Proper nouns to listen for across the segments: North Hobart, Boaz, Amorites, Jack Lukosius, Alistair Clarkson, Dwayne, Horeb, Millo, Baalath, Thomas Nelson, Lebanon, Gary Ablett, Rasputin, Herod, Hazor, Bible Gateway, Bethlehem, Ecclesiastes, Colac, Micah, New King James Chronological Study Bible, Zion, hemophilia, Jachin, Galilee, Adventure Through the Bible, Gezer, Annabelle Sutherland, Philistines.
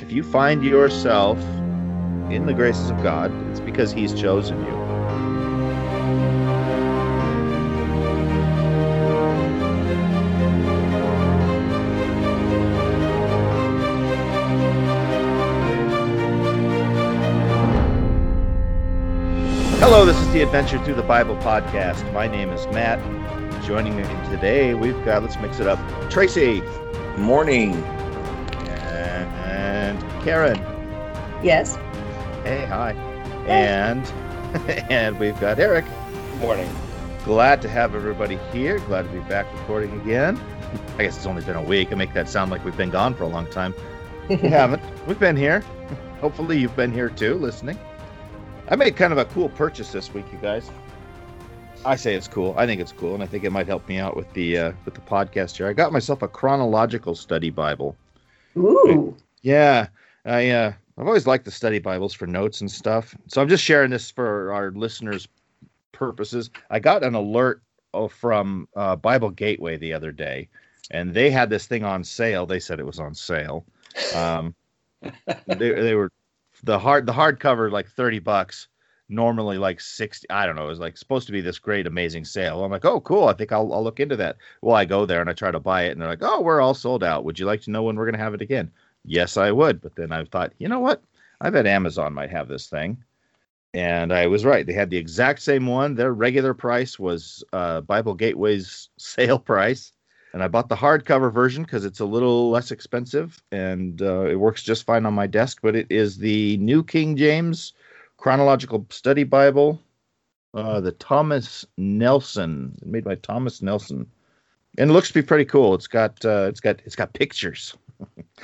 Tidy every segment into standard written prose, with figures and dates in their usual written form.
If you find yourself in the graces of God, it's because He's chosen you. Hello, this is the Adventure Through the Bible podcast. My name is Matt. Joining me today, we've got, let's mix it up, Tracy. Morning. And Karen. Yes. Hey, hi. And we've got Eric. Morning. Glad to have everybody here. Glad to be back recording again. I guess it's only been a week. I make that sound like we've been gone for a long time. We haven't. We've been here. Hopefully you've been here too, listening. I made kind of a cool purchase this week, you guys. I say it's cool. I think it's cool, and I think it might help me out with the podcast here. I got myself a chronological study Bible. Ooh. Yeah. I've always liked the study Bibles for notes and stuff. So I'm just sharing this for our listeners' purposes. I got an alert from Bible Gateway the other day, and they had this thing on sale. They said it was on sale. They were the hardcover like $30. Normally like 60, I don't know, it was like supposed to be this great amazing sale. I'm like, oh cool, I think I'll look into that. Well, I go there and I try to buy it, and they're like, oh, we're all sold out. Would you like to know when we're going to have it again? Yes, I would. But then I thought, you know what? I bet Amazon might have this thing, and I was right. They had the exact same one. Their regular price was Bible Gateway's sale price, and I bought the hardcover version because it's a little less expensive, and it works just fine on my desk. But it is the New King James Chronological Study Bible, the Thomas Nelson, made by Thomas Nelson, and it looks to be pretty cool. It's got it's got pictures.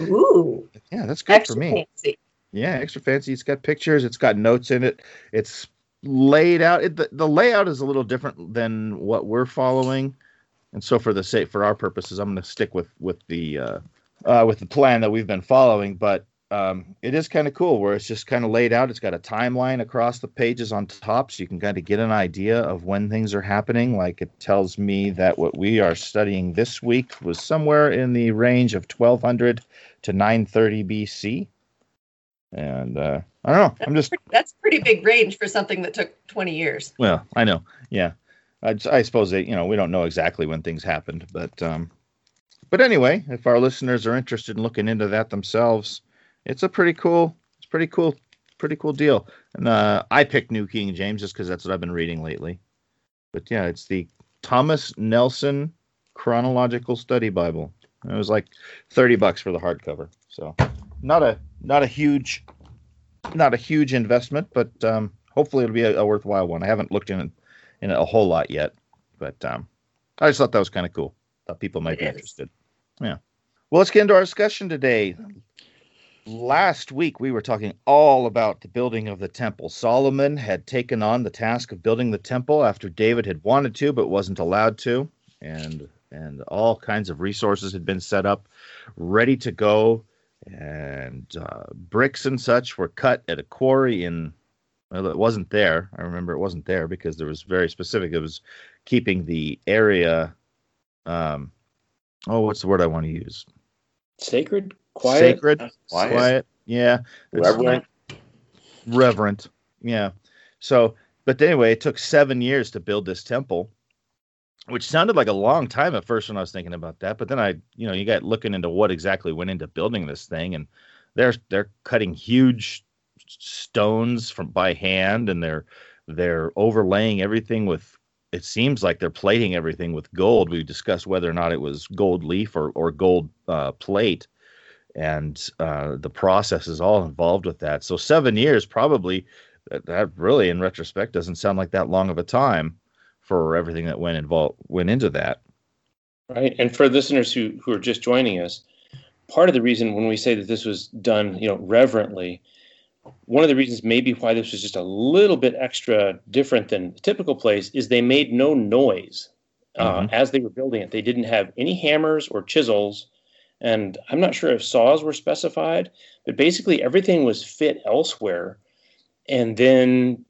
Ooh, yeah, that's good for me. Fancy. Yeah, extra fancy. It's got pictures. It's got notes in it. It's laid out. The layout is a little different than what we're following, and so for our purposes, I'm going to stick with the plan that we've been following, but. It is kind of cool where it's just kind of laid out. It's got a timeline across the pages on top, so you can kind of get an idea of when things are happening. Like it tells me that what we are studying this week was somewhere in the range of 1200 to 930 BC. And I don't know. That's pretty big range for something that took 20 years. Well, I know. Yeah, I suppose we don't know exactly when things happened, but anyway, if our listeners are interested in looking into that themselves. It's a pretty cool deal. And I picked New King James just because that's what I've been reading lately. But yeah, it's the Thomas Nelson Chronological Study Bible. And it was like $30 for the hardcover, so not a huge investment, but hopefully it'll be a worthwhile one. I haven't looked in it a whole lot yet, but I just thought that was kind of cool. Thought people might be interested. Yeah. Well, let's get into our discussion today. Last week, we were talking all about the building of the temple. Solomon had taken on the task of building the temple after David had wanted to but wasn't allowed to. And all kinds of resources had been set up, ready to go. And bricks and such were cut at a quarry in... Well, it wasn't there. I remember it wasn't there because there was very specific. It was keeping the area... what's the word I want to use? Sacred? Quiet. Sacred, quiet, yeah. Reverent. Reverent, yeah. So, but anyway, it took 7 years to build this temple, which sounded like a long time at first when I was thinking about that. But then you got looking into what exactly went into building this thing, and they're cutting huge stones by hand, and they're overlaying everything with. It seems like they're plating everything with gold. We discussed whether or not it was gold leaf or gold plate. And the process is all involved with that. So 7 years probably, that really, in retrospect, doesn't sound like that long of a time for everything that went into that. Right. And for listeners who are just joining us, part of the reason when we say that this was done, reverently, one of the reasons maybe why this was just a little bit extra different than the typical place is they made no noise as they were building it. They didn't have any hammers or chisels. And I'm not sure if saws were specified, but basically everything was fit elsewhere and then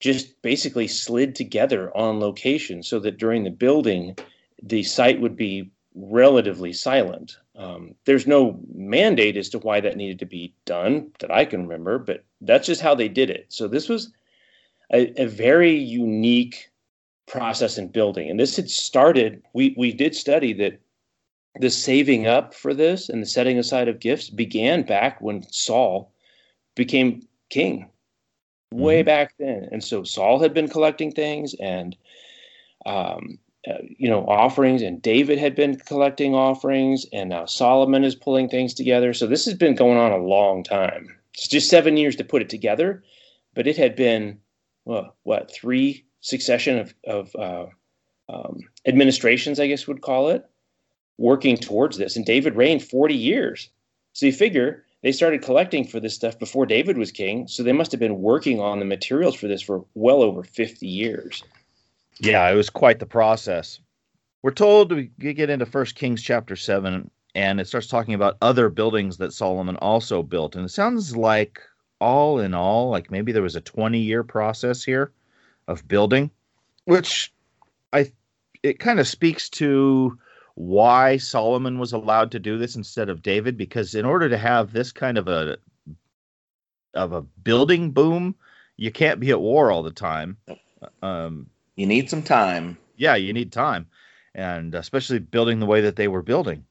just basically slid together on location so that during the building, the site would be relatively silent. There's no mandate as to why that needed to be done that I can remember, but that's just how they did it. So this was a very unique process in building. And this had started, we did study that the saving up for this and the setting aside of gifts began back when Saul became king, way back then. And so Saul had been collecting things and, offerings, and David had been collecting offerings, and now Solomon is pulling things together. So this has been going on a long time. It's just 7 years to put it together, but it had been, three succession of administrations, I guess would call it, working towards this. And David reigned 40 years. So you figure they started collecting for this stuff before David was king. So they must have been working on the materials for this for well over 50 years. Yeah, it was quite the process. We're told we get into 1 Kings chapter 7, and it starts talking about other buildings that Solomon also built. And it sounds like all in all, like maybe there was a 20-year process here of building, which it kind of speaks to why Solomon was allowed to do this instead of David, because in order to have this kind of a building boom, you can't be at war all the time. You need some time. Yeah, you need time, and especially building the way that they were building.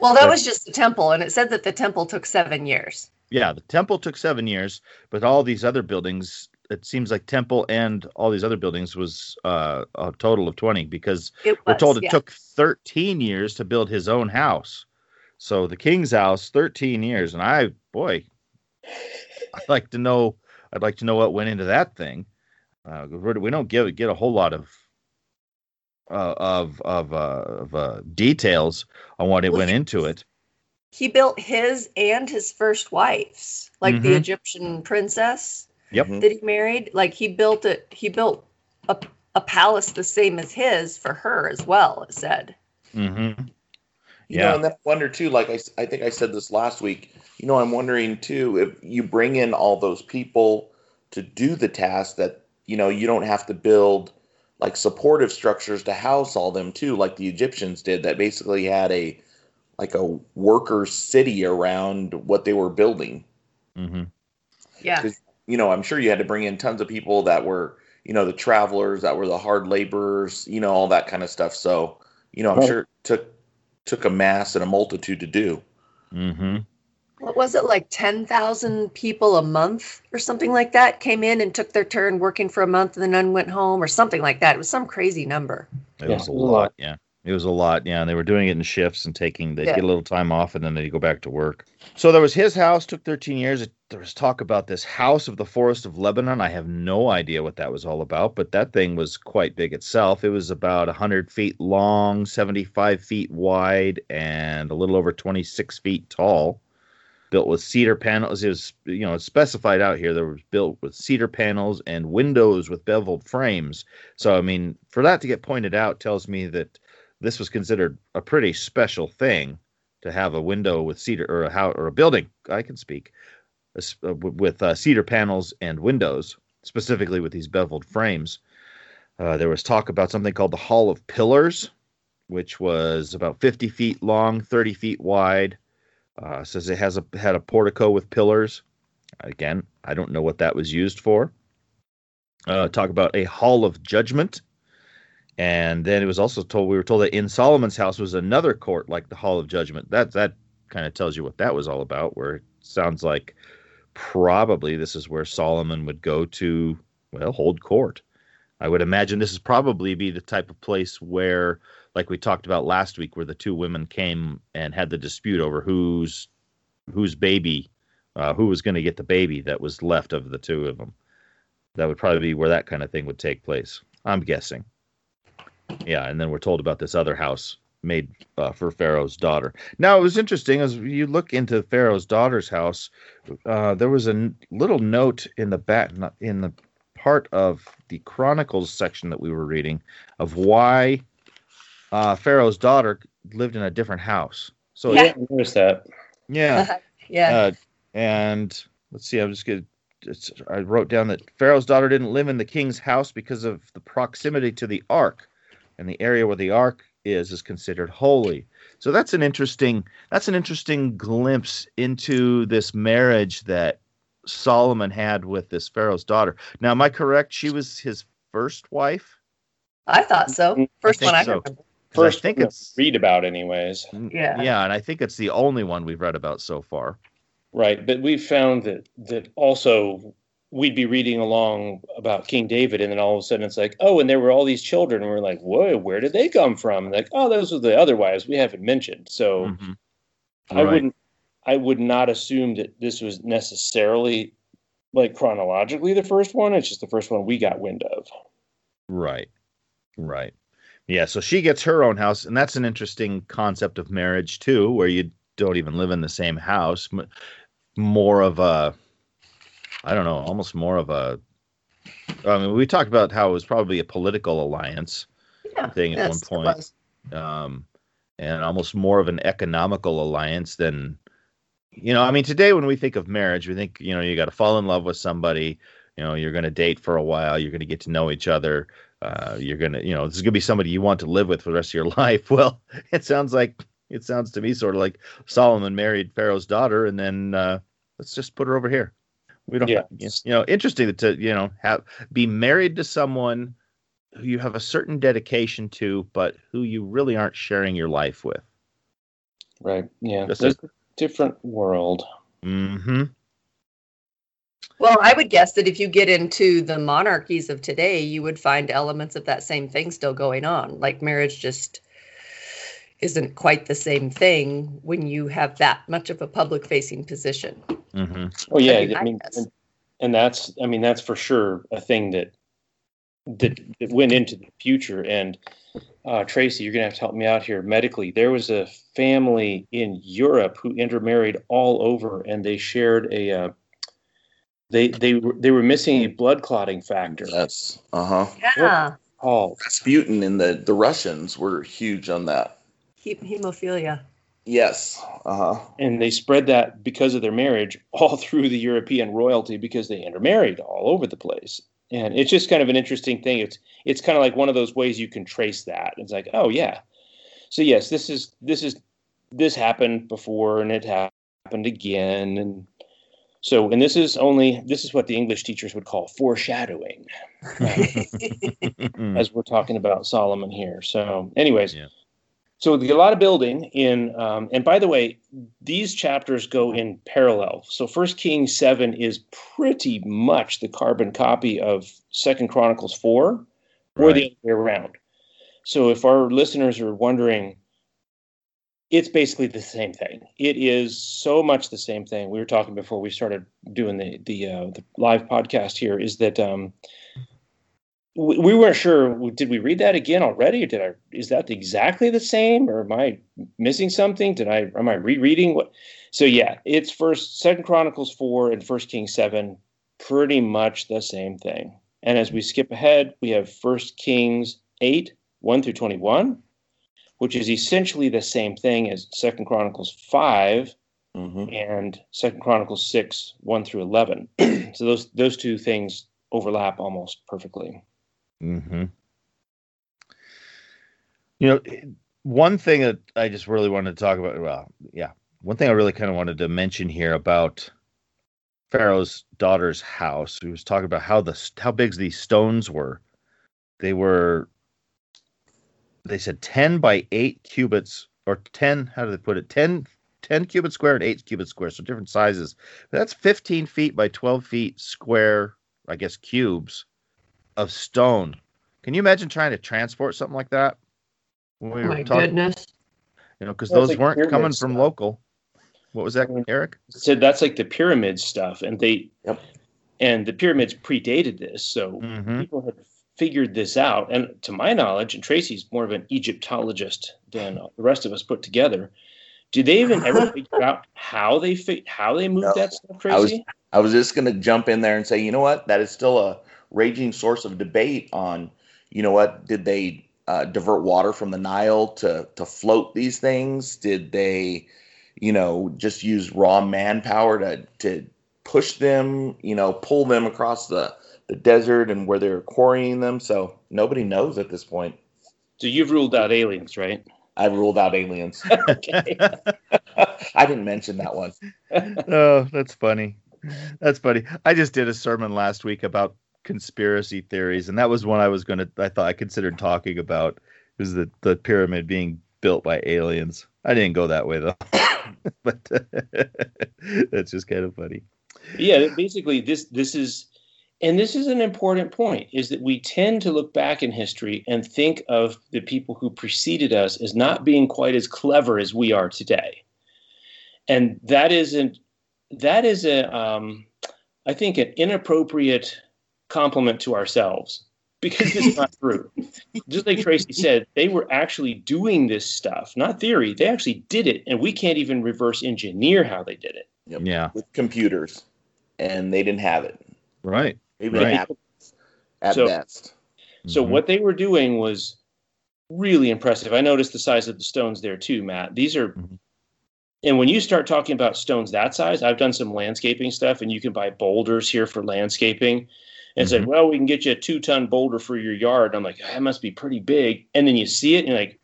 Well, that was just the temple, and it said that the temple took 7 years. Yeah, the temple took 7 years, but all these other buildings, it seems like temple and all these other buildings was a total of 20, because we're told it took 13 years to build his own house. So the king's house, 13 years, and I'd like to know what went into that thing. We don't get a whole lot of details on what went into it. He built his and his first wife's, like the Egyptian princess that he married. Like he built it. He built a palace the same as his for her as well. It said. Mm-hmm. You know, and then I wonder too. Like I think I said this last week. You know, I'm wondering too if you bring in all those people to do the task that. You know, you don't have to build like supportive structures to house all them too, like the Egyptians did, that basically had a worker city around what they were building. Mm-hmm. Yeah. 'Cause, you know, I'm sure you had to bring in tons of people that were, you know, the travelers that were the hard laborers, you know, all that kind of stuff. So, you know, I'm sure it took a mass and a multitude to do. Mm-hmm. What was it, like 10,000 people a month or something like that came in and took their turn working for a month, and then none went home or something like that? It was some crazy number. It was a lot, yeah. It was a lot, yeah. And they were doing it in shifts and they'd get a little time off, and then they'd go back to work. So there was his house, took 13 years. There was talk about this house of the forest of Lebanon. I have no idea what that was all about, but that thing was quite big itself. It was about 100 feet long, 75 feet wide, and a little over 26 feet tall. Built with cedar panels. It was, you know, specified out here. They were built with cedar panels and windows with beveled frames. So, I mean, for that to get pointed out tells me that this was considered a pretty special thing to have a window with cedar or a building. I can speak with cedar panels and windows, specifically with these beveled frames. There was talk about something called the Hall of Pillars, which was about 50 feet long, 30 feet wide. Says it had a portico with pillars. Again, I don't know what that was used for. Talk about a hall of judgment. And then it was also told, we were told that in Solomon's house was another court like the hall of judgment. That kind of tells you what that was all about, where it sounds like probably this is where Solomon would go to, hold court. I would imagine this is probably be the type of place where, like we talked about last week, where the two women came and had the dispute over whose baby, who was going to get the baby that was left of the two of them. That would probably be where that kind of thing would take place, I'm guessing. Yeah, and then we're told about this other house made for Pharaoh's daughter. Now, it was interesting, as you look into Pharaoh's daughter's house, there was a little note in the back, in the part of the Chronicles section that we were reading, of why... Pharaoh's daughter lived in a different house. So yeah. I didn't notice that. Yeah. Yeah. And let's see, I wrote down that Pharaoh's daughter didn't live in the king's house because of the proximity to the ark and the area where the ark is considered holy. So that's an interesting glimpse into this marriage that Solomon had with this Pharaoh's daughter. Now, am I correct? She was his first wife? I thought so. First one I remember. First, I think it's read about anyways. Yeah, and I think it's the only one we've read about so far. Right, but we've found that also we'd be reading along about King David, and then all of a sudden it's like, oh, and there were all these children, and we're like, whoa, where did they come from? And like, oh, those are the other wives we haven't mentioned. So mm-hmm. I would not assume that this was necessarily like chronologically the first one. It's just the first one we got wind of. Right. Yeah, so she gets her own house, and that's an interesting concept of marriage, too, where you don't even live in the same house. More of a, I don't know, almost more of a, I mean, we talked about how it was probably a political alliance thing at one point. And almost more of an economical alliance than, you know, I mean, today when we think of marriage, we think, you know, you got to fall in love with somebody, you know, you're going to date for a while, you're going to get to know each other. You're going to, you know, this is going to be somebody you want to live with for the rest of your life. Well, it sounds to me sort of like Solomon married Pharaoh's daughter, and then let's just put her over here. We don't, you know, interesting to, you know, be married to someone who you have a certain dedication to, but who you really aren't sharing your life with. Right. Yeah. It's a different world. Mm-hmm. Well, I would guess that if you get into the monarchies of today, you would find elements of that same thing still going on. Like marriage just isn't quite the same thing when you have that much of a public-facing position. Mm-hmm. Oh, yeah. I mean, that's for sure a thing that went into the future. And Tracy, you're going to have to help me out here medically. There was a family in Europe who intermarried all over, and they shared a... They were missing a blood clotting factor. Yes. Uh-huh. Yeah. Oh. Rasputin and the Russians were huge on that. Hemophilia. Yes. Uh-huh. And they spread that because of their marriage all through the European royalty because they intermarried all over the place. And it's just kind of an interesting thing. It's kind of like one of those ways you can trace that. It's like, oh yeah. So yes, this happened before, and it happened again, and so, and this is what the English teachers would call foreshadowing, as we're talking about Solomon here. So anyways, So a lot of building in, and by the way, these chapters go in parallel. So 1 Kings 7 is pretty much the carbon copy of 2 Chronicles 4, right, or the other way around. So if our listeners are wondering, it's basically the same thing. It is so much the same thing. We were talking before we started doing the live podcast here, is that we weren't sure. Did we read that again already? Or is that exactly the same? Or am I missing something? Am I rereading what? So yeah, it's 2 Chronicles 4 and 1 Kings 7, pretty much the same thing. And as we skip ahead, we have 1 Kings 8, 1 through 21. Which is essentially the same thing as 2 Chronicles 5 and 2 Chronicles 6, 1 through 11. So those two things overlap almost perfectly. Mm-hmm. You know, one thing that I just really wanted to talk about, one thing I really kind of wanted to mention here about Pharaoh's daughter's house, who was talking about how big these stones were. They said 10 by 8 cubits, or 10, how do they put it? 10 cubits square and 8 cubits square, so different sizes. But that's 15 feet by 12 feet square, I guess, cubes of stone. Can you imagine trying to transport something like that? Goodness. You know, because those like weren't coming stuff. From local. What was that, Eric? So that's like the pyramid stuff, and the pyramids predated this, so people had figured this out, and to my knowledge, and Tracy's more of an Egyptologist than the rest of us put together. Did they even ever figure out how they moved that stuff, Tracy? I was just going to jump in there and say, you know what, that is still a raging source of debate on, you know what, did they divert water from the Nile to float these things? Did they, you know, just use raw manpower to push them, you know, pull them across the desert and where they were quarrying them? So nobody knows at this point. So you've ruled out aliens, right? I ruled out aliens. Okay. I didn't mention that one. Oh, that's funny. That's funny. I just did a sermon last week about conspiracy theories, and that was one I was going to, I thought I considered talking about, is the pyramid being built by aliens. I didn't go that way, though. But that's just kind of funny. Yeah, basically, this is, and this is an important point, is that we tend to look back in history and think of the people who preceded us as not being quite as clever as we are today. And I think, an inappropriate compliment to ourselves, because it's not true. Just like Tracy said, they were actually doing this stuff, not theory. They actually did it, and we can't even reverse engineer how they did it. Yep. Yeah, with computers, and they didn't have it. Right. Maybe right. At best. So what they were doing was really impressive. I noticed the size of the stones there too, Matt. These are, and when you start talking about stones that size, I've done some landscaping stuff, and you can buy boulders here for landscaping. And said, well, we can get you a 2-ton boulder for your yard. And I'm like, that must be pretty big. And then you see it, and you're like,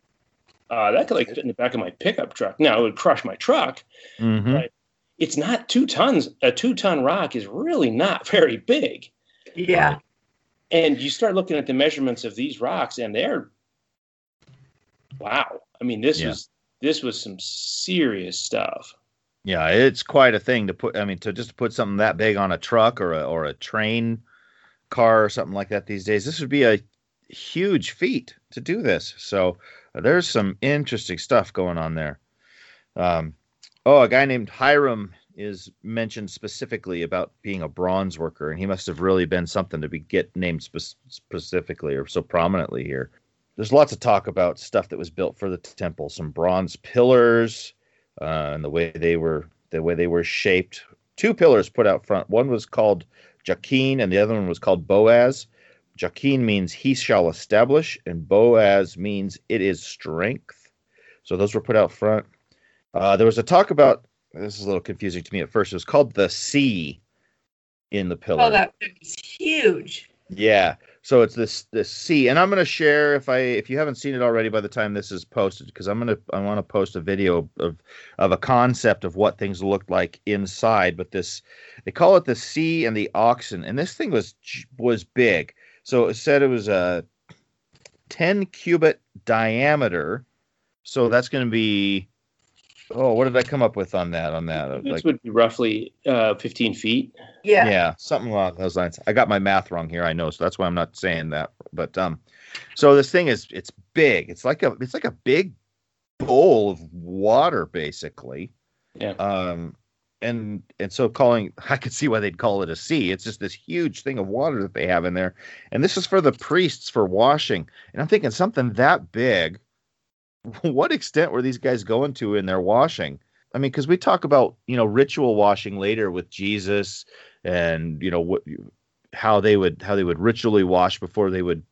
that could like fit in the back of my pickup truck. Now it would crush my truck. Mm-hmm. But it's not 2 tons. A 2-ton rock is really not very big. Yeah. And you start looking at the measurements of these rocks, and they're, wow. I mean, this was some serious stuff. Yeah, it's quite a thing to put. I mean, to just put something that big on a truck or a train car or something like that these days, this would be a huge feat to do this. So there's some interesting stuff going on there. A guy named Hiram is mentioned specifically about being a bronze worker, and he must have really been something to be get named specifically or so prominently here. There's lots of talk about stuff that was built for the temple, some bronze pillars, and the way they were shaped. 2 pillars put out front. One was called Jachin, and the other one was called Boaz. Jachin means he shall establish, and Boaz means it is strength. So those were put out front. There was a talk about, this is a little confusing to me at first, it was called the sea in the pillar. Oh, that was huge. Yeah, so it's this sea, and I'm going to share, if you haven't seen it already by the time this is posted, because I want to post a video of a concept of what things looked like inside. But this, they call it the sea and the oxen, and this thing was big. So it said it was a 10 cubit diameter. So that's going to be, what did I come up with on that? This would be roughly 15 feet. Yeah. Yeah, something along those lines. I got my math wrong here, I know, so that's why I'm not saying that. But so this thing it's big. It's like a big bowl of water, basically. Yeah. And so I could see why they'd call it a sea. It's just this huge thing of water that they have in there, and this is for the priests for washing. And I'm thinking something that big, what extent were these guys going to in their washing? I mean, because we talk about, ritual washing later with Jesus, and how they would ritually wash before they would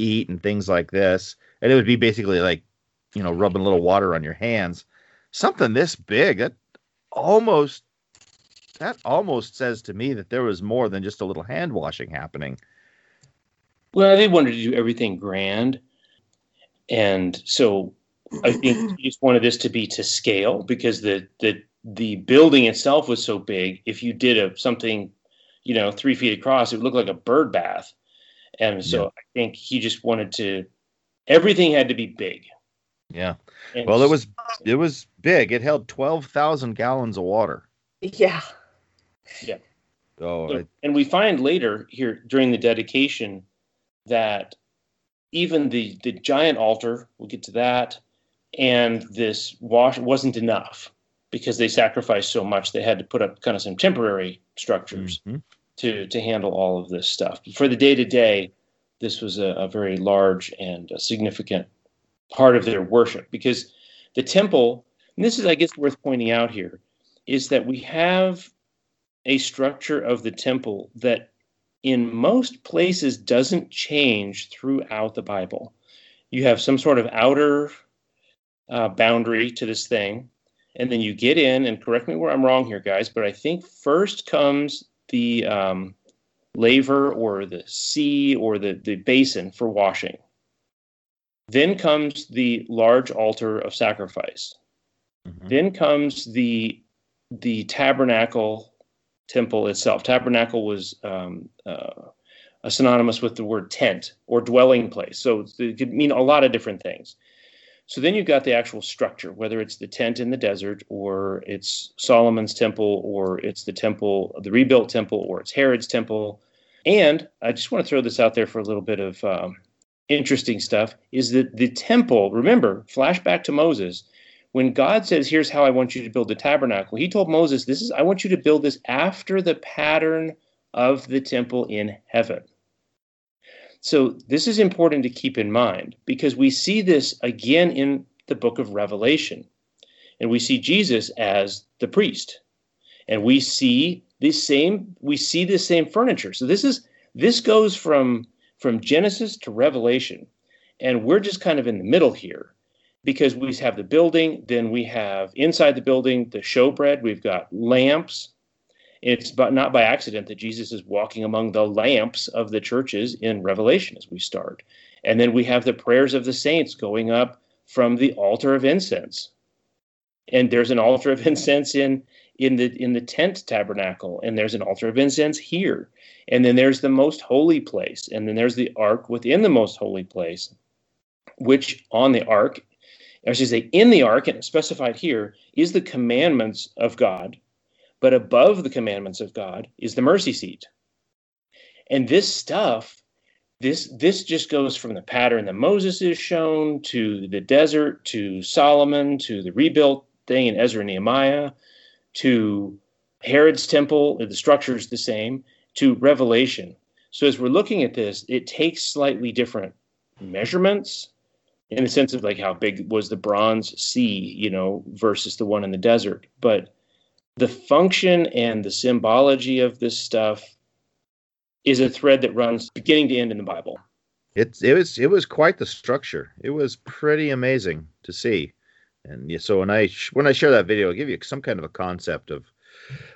eat and things like this, and it would be basically like, rubbing a little water on your hands. Something this big, that almost says to me that there was more than just a little hand washing happening. Well, they wanted to do everything grand. And so I think he just wanted this to be to scale, because the building itself was so big. If you did something, 3 feet across, it would look like a bird bath. And so I think he just wanted to, everything had to be big. Yeah. And well, it was big. It held 12,000 gallons of water. Yeah. Yeah. And we find later here during the dedication that even the giant altar, we'll get to that, and this wash wasn't enough, because they sacrificed so much. They had to put up kind of some temporary structures to handle all of this stuff. For the day-to-day, this was a very large and a significant part of their worship, because the temple, and this is, I guess, worth pointing out here, is that we have a structure of the temple that in most places doesn't change throughout the Bible. You have some sort of outer boundary to this thing, and then you get in, and correct me where I'm wrong here, guys, but I think first comes the laver or the sea or the basin for washing. Then comes the large altar of sacrifice. Mm-hmm. Then comes the tabernacle temple itself. Tabernacle was synonymous with the word tent or dwelling place. So it could mean a lot of different things. So then you've got the actual structure, whether it's the tent in the desert or it's Solomon's temple or it's the temple, the rebuilt temple, or it's Herod's temple. And I just want to throw this out there for a little bit of interesting stuff, is that the temple, remember, flashback to Moses, when God says, here's how I want you to build the tabernacle, he told Moses, I want you to build this after the pattern of the temple in heaven. So this is important to keep in mind because we see this again in the book of Revelation. And we see Jesus as the priest. And we see the same furniture. So this goes from Genesis to Revelation. And we're just kind of in the middle here because we have the building, then we have inside the building the showbread, we've got lamps. It's not by accident that Jesus is walking among the lamps of the churches in Revelation as we start. And then we have the prayers of the saints going up from the altar of incense. And there's an altar of incense in the tent tabernacle, and there's an altar of incense here. And then there's the most holy place, and then there's the ark within the most holy place, which on the ark, I should say in the ark, and it's specified here, is the commandments of God. But above the commandments of God is the mercy seat. And this stuff, this just goes from the pattern that Moses is shown to the desert, to Solomon, to the rebuilt thing in Ezra and Nehemiah, to Herod's temple, the structure's the same, to Revelation. So as we're looking at this, it takes slightly different measurements in the sense of like how big was the bronze sea, versus the one in the desert. But the function and the symbology of this stuff is a thread that runs beginning to end in the Bible. It was quite the structure. It was pretty amazing to see. And so when I share that video, I'll give you some kind of a concept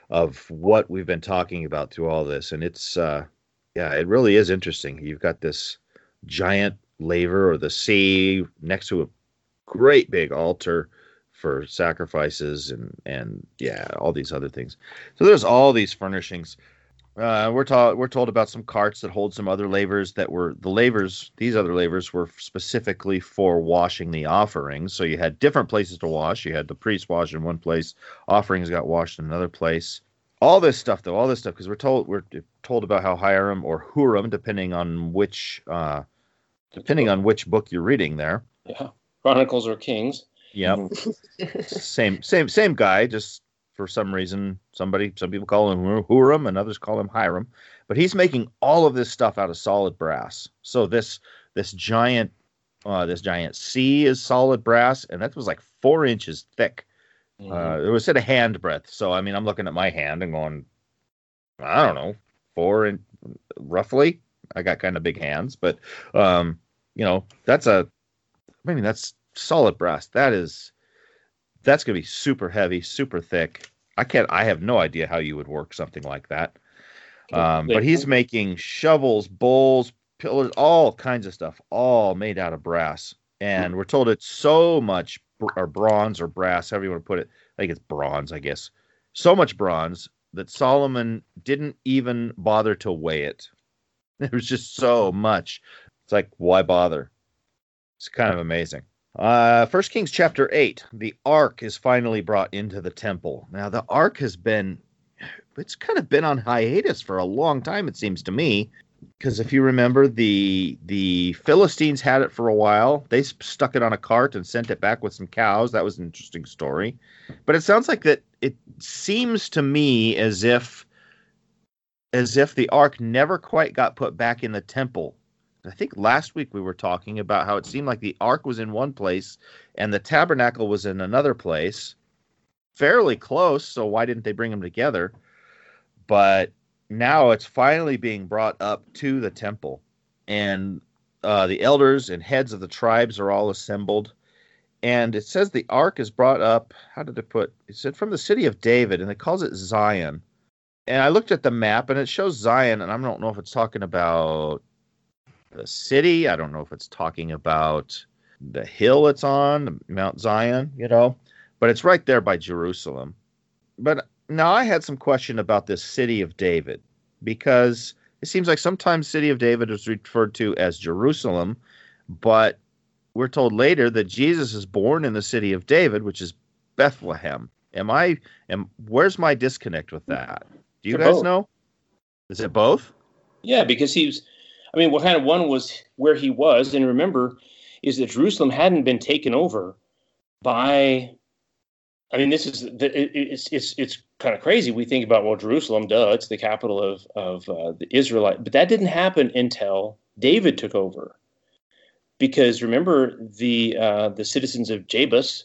of what we've been talking about through all this. And it's, it really is interesting. You've got this giant laver or the sea next to a great big altar for sacrifices and all these other things. So there's all these furnishings. We're told about some carts that hold some other lavers that were the lavers. These other lavers were specifically for washing the offerings. So you had different places to wash. You had the priest wash in one place. Offerings got washed in another place. All this stuff, because we're told about how Hiram or Huram, depending on which book you're reading there. Yeah, Chronicles or Kings. Yeah, same guy. Just for some reason, some people call him Huram, and others call him Hiram. But he's making all of this stuff out of solid brass. So this giant sea is solid brass, and that was like 4 inches thick. Mm-hmm. It was at a hand breadth. So I mean, I'm looking at my hand and going, I don't know, roughly. I got kind of big hands, but that's solid brass. That's going to be super heavy, super thick. I have no idea how you would work something like that. But he's making shovels, bowls, pillars, all kinds of stuff, all made out of brass. And we're told it's so much or bronze or brass, however you want to put it. I think it's bronze, I guess. So much bronze that Solomon didn't even bother to weigh it. It was just so much. It's like, why bother? It's kind of amazing. 1 Kings chapter 8, the ark is finally brought into the temple. Now, the ark it's kind of been on hiatus for a long time, it seems to me, because if you remember, the Philistines had it for a while. They stuck it on a cart and sent it back with some cows. That was an interesting story. But it sounds like that it seems to me as if the ark never quite got put back in the temple. I think last week we were talking about how it seemed like the ark was in one place and the tabernacle was in another place, fairly close. So why didn't they bring them together? But now it's finally being brought up to the temple, and the elders and heads of the tribes are all assembled. And it says the ark is brought up. How did it put? It said from the city of David, and it calls it Zion. And I looked at the map and it shows Zion. And I don't know if it's talking about the city. I don't know if it's talking about the hill it's on, Mount Zion, you know, but it's right there by Jerusalem. But now I had some question about this city of David, because it seems like sometimes city of David is referred to as Jerusalem, but we're told later that Jesus is born in the city of David, which is Bethlehem. Where's my disconnect with that? Do you guys know? Is it both? Yeah, because one was where he was, and remember, is that Jerusalem hadn't been taken over by, it's kind of crazy. We think about, well, Jerusalem, duh, it's the capital of the Israelite, but that didn't happen until David took over, because remember the citizens of Jabes,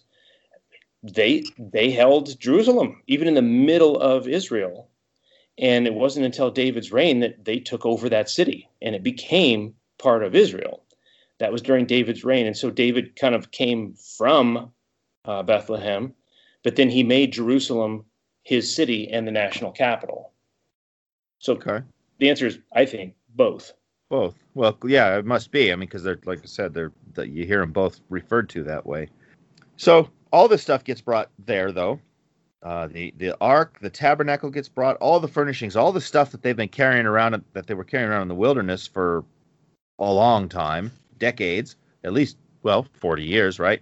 they held Jerusalem even in the middle of Israel. And it wasn't until David's reign that they took over that city, and it became part of Israel. That was during David's reign. And so David kind of came from Bethlehem, but then he made Jerusalem his city and the national capital. So The answer is, I think, both. Both. Well, yeah, it must be. I mean, because they're, like I said, you hear them both referred to that way. So all this stuff gets brought there, though. The ark, the tabernacle gets brought, all the furnishings, all the stuff that they've been carrying around, that they were carrying around in the wilderness for a long time, decades, at least, 40 years, right?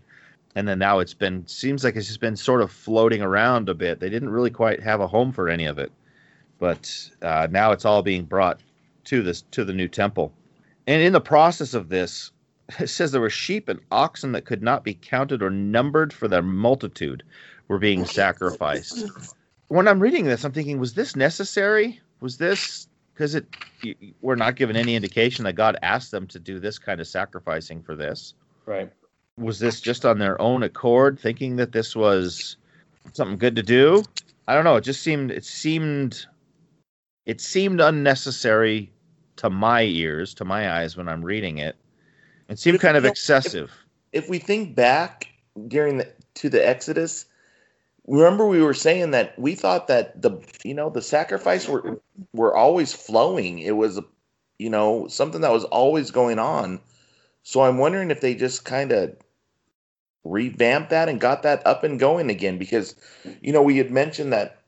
And then now seems like it's just been sort of floating around a bit. They didn't really quite have a home for any of it, but now it's all being brought to the new temple. And in the process of this, it says there were sheep and oxen that could not be counted or numbered for their multitude were being sacrificed. When I'm reading this, I'm thinking, was this necessary? Was this because we're not given any indication that God asked them to do this kind of sacrificing for this? Right. Was this just on their own accord, thinking that this was something good to do? I don't know. It seemed unnecessary to my ears, to my eyes when I'm reading it. It seemed kind of excessive. If we think back to the Exodus, remember we were saying that we thought that the sacrifice were always flowing. It was something that was always going on. So I'm wondering if they just kind of revamped that and got that up and going again, because we had mentioned that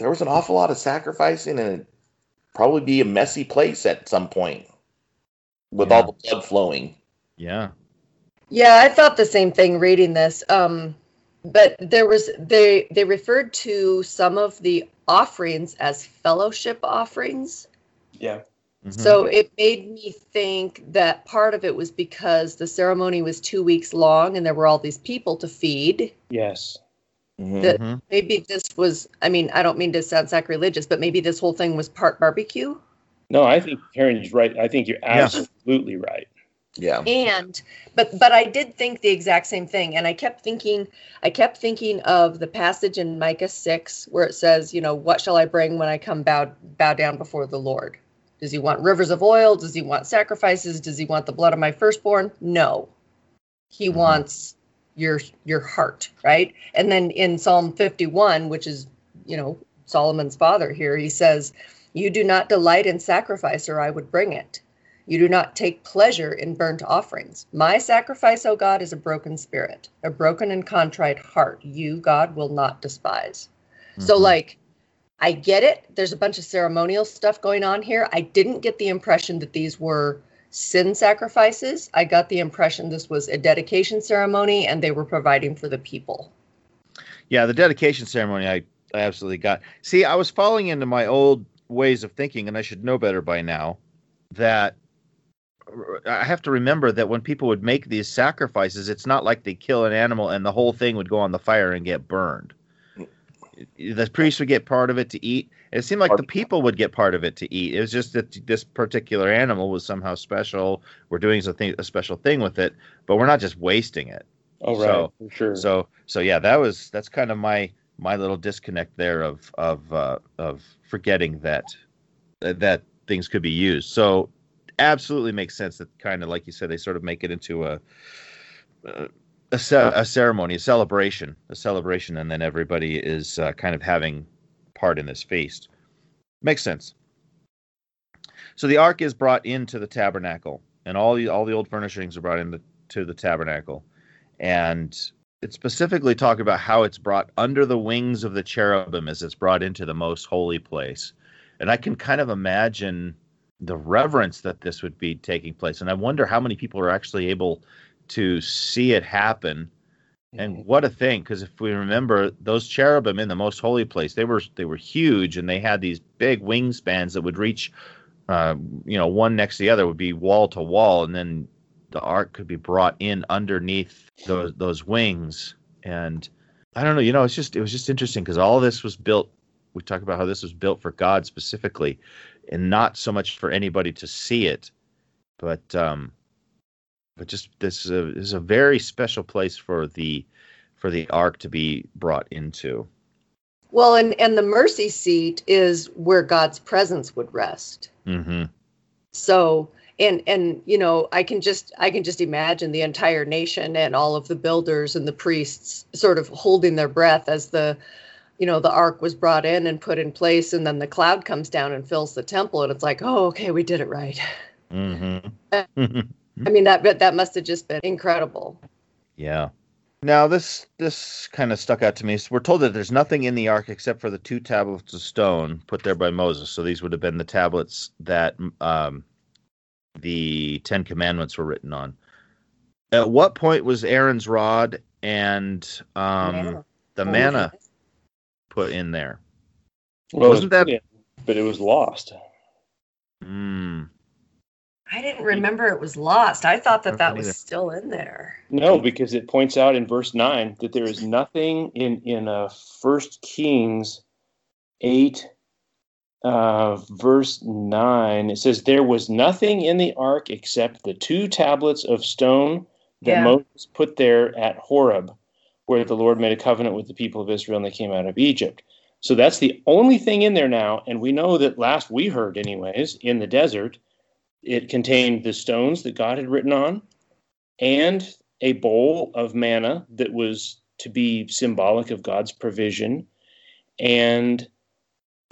there was an awful lot of sacrificing and it'd probably be a messy place at some point with all the blood flowing. Yeah. Yeah, I thought the same thing reading this. But there was they referred to some of the offerings as fellowship offerings. Yeah. Mm-hmm. So it made me think that part of it was because the ceremony was 2 weeks long and there were all these people to feed. Yes. Mm-hmm. That maybe this was, I don't mean to sound sacrilegious, but maybe this whole thing was part barbecue. No, I think Karen's right. I think you're absolutely right. Yeah. But I did think the exact same thing. And I kept thinking of the passage in Micah 6 where it says, what shall I bring when I come bow down before the Lord? Does he want rivers of oil? Does he want sacrifices? Does he want the blood of my firstborn? No. He wants your heart, right? And then in Psalm 51, which is, Solomon's father here, he says, you do not delight in sacrifice, or I would bring it. You do not take pleasure in burnt offerings. My sacrifice, O God, is a broken spirit, a broken and contrite heart. You, God, will not despise. Mm-hmm. So, I get it. There's a bunch of ceremonial stuff going on here. I didn't get the impression that these were sin sacrifices. I got the impression this was a dedication ceremony, and they were providing for the people. Yeah, the dedication ceremony I absolutely got. See, I was falling into my old ways of thinking, and I should know better by now, that I have to remember that when people would make these sacrifices, it's not like they kill an animal and the whole thing would go on the fire and get burned. The priests would get part of it to eat. It seemed like the people would get part of it to eat. It was just that this particular animal was somehow special. We're doing a special thing with it, but we're not just wasting it. Oh, right. For sure. So yeah, that's kind of my little disconnect there of forgetting that things could be used. So, absolutely makes sense that, kind of like you said, they sort of make it into a ceremony, a celebration, and then everybody is kind of having part in this feast. Makes sense. So the ark is brought into the tabernacle, and all the old furnishings are brought into to the tabernacle. And it specifically talked about how it's brought under the wings of the cherubim as it's brought into the most holy place. And I can kind of imagine the reverence that this would be taking place. And I wonder how many people are actually able to see it happen. And what a thing, because if we remember, those cherubim in the most holy place, they were huge, and they had these big wingspans that would reach, one next to the other, would be wall to wall, and then the ark could be brought in underneath those wings. And I don't know, it was just interesting, because all this was built. We talk about how this was built for God specifically, and not so much for anybody to see it, but just this is a very special place for the ark to be brought into. Well, and the mercy seat is where God's presence would rest. Mm-hmm. So, I can just imagine the entire nation and all of the builders and the priests sort of holding their breath as the ark was brought in and put in place, and then the cloud comes down and fills the temple, and it's like, oh, okay, we did it right. Mm-hmm. I mean, that must have just been incredible. Yeah. Now, this kind of stuck out to me. So we're told that there's nothing in the ark except for the 2 tablets of stone put there by Moses. So these would have been the tablets that the 10 Commandments were written on. At what point was Aaron's rod and the manna put in there? Well, wasn't that? Yeah, but it was lost. I didn't remember it was lost. I thought that was still in there. No, because it points out in verse 9 that there is nothing in 1 Kings 8, verse 9. It says, there was nothing in the ark except the 2 tablets of stone that Moses put there at Horeb, where the Lord made a covenant with the people of Israel and they came out of Egypt. So that's the only thing in there now. And we know that last we heard anyways, in the desert, it contained the stones that God had written on and a bowl of manna that was to be symbolic of God's provision, and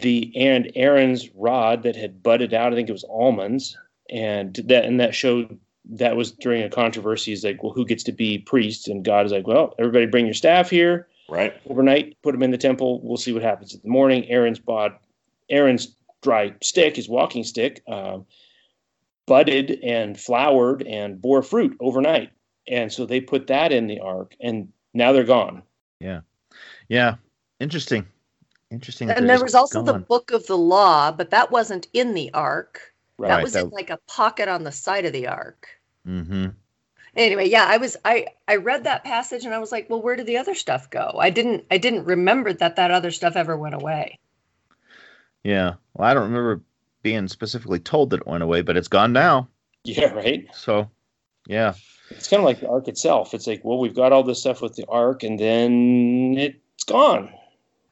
Aaron's rod that had budded out, I think it was almonds, and that showed that was during a controversy. It's like, well, who gets to be priest? And God is like, well, everybody bring your staff here. Right. Overnight, put them in the temple. We'll see what happens in the morning. Aaron's dry stick, his walking stick, budded and flowered and bore fruit overnight. And so they put that in the ark, and now they're gone. Yeah. Yeah. Interesting. And there was also the book of the law, but that wasn't in the ark. Right. That was in like a pocket on the side of the ark. Mm-hmm. Anyway, yeah, I read that passage and I was like, well, where did the other stuff go? I didn't remember that other stuff ever went away. Yeah. Well, I don't remember being specifically told that it went away, but it's gone now. Yeah, right. So, yeah. It's kind of like the ark itself. It's like, well, we've got all this stuff with the ark, and then it's gone.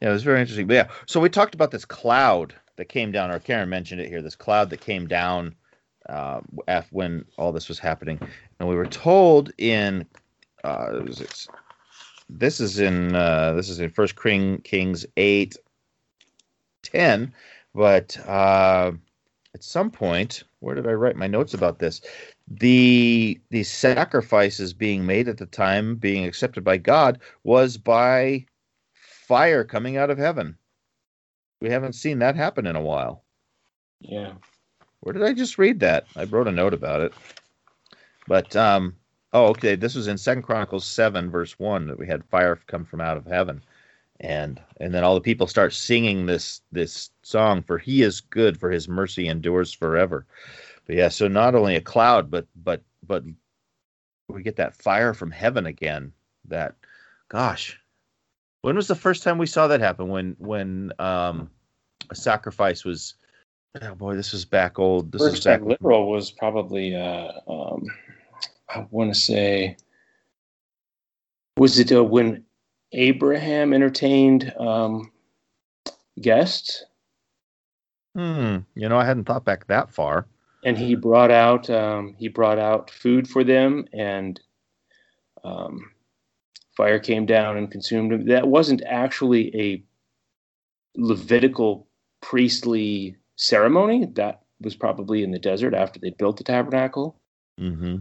Yeah, it was very interesting. But yeah, so we talked about this cloud that came down, or Karen mentioned it here, this cloud that came down when all this was happening. And we were told in, this is in 1 Kings 8:10, but at some point, where did I write my notes about this? The sacrifices being made at the time, being accepted by God, was by fire coming out of heaven. We haven't seen that happen in a while. Yeah. Where did I just read that? I wrote a note about it. But, this was in 2 Chronicles 7, verse 1, that we had fire come from out of heaven. And then all the people start singing this song, for he is good, for his mercy endures forever. But yeah, so not only a cloud, but we get that fire from heaven again. That, gosh, when was the first time we saw that happen? When a sacrifice was, oh boy, this was back old. This first time literal was probably I want to say, was it when Abraham entertained guests? I hadn't thought back that far. And he brought out food for them, and fire came down and consumed them. That wasn't actually a Levitical priestly ceremony. That was probably in the desert after they built the tabernacle. Mm-hmm.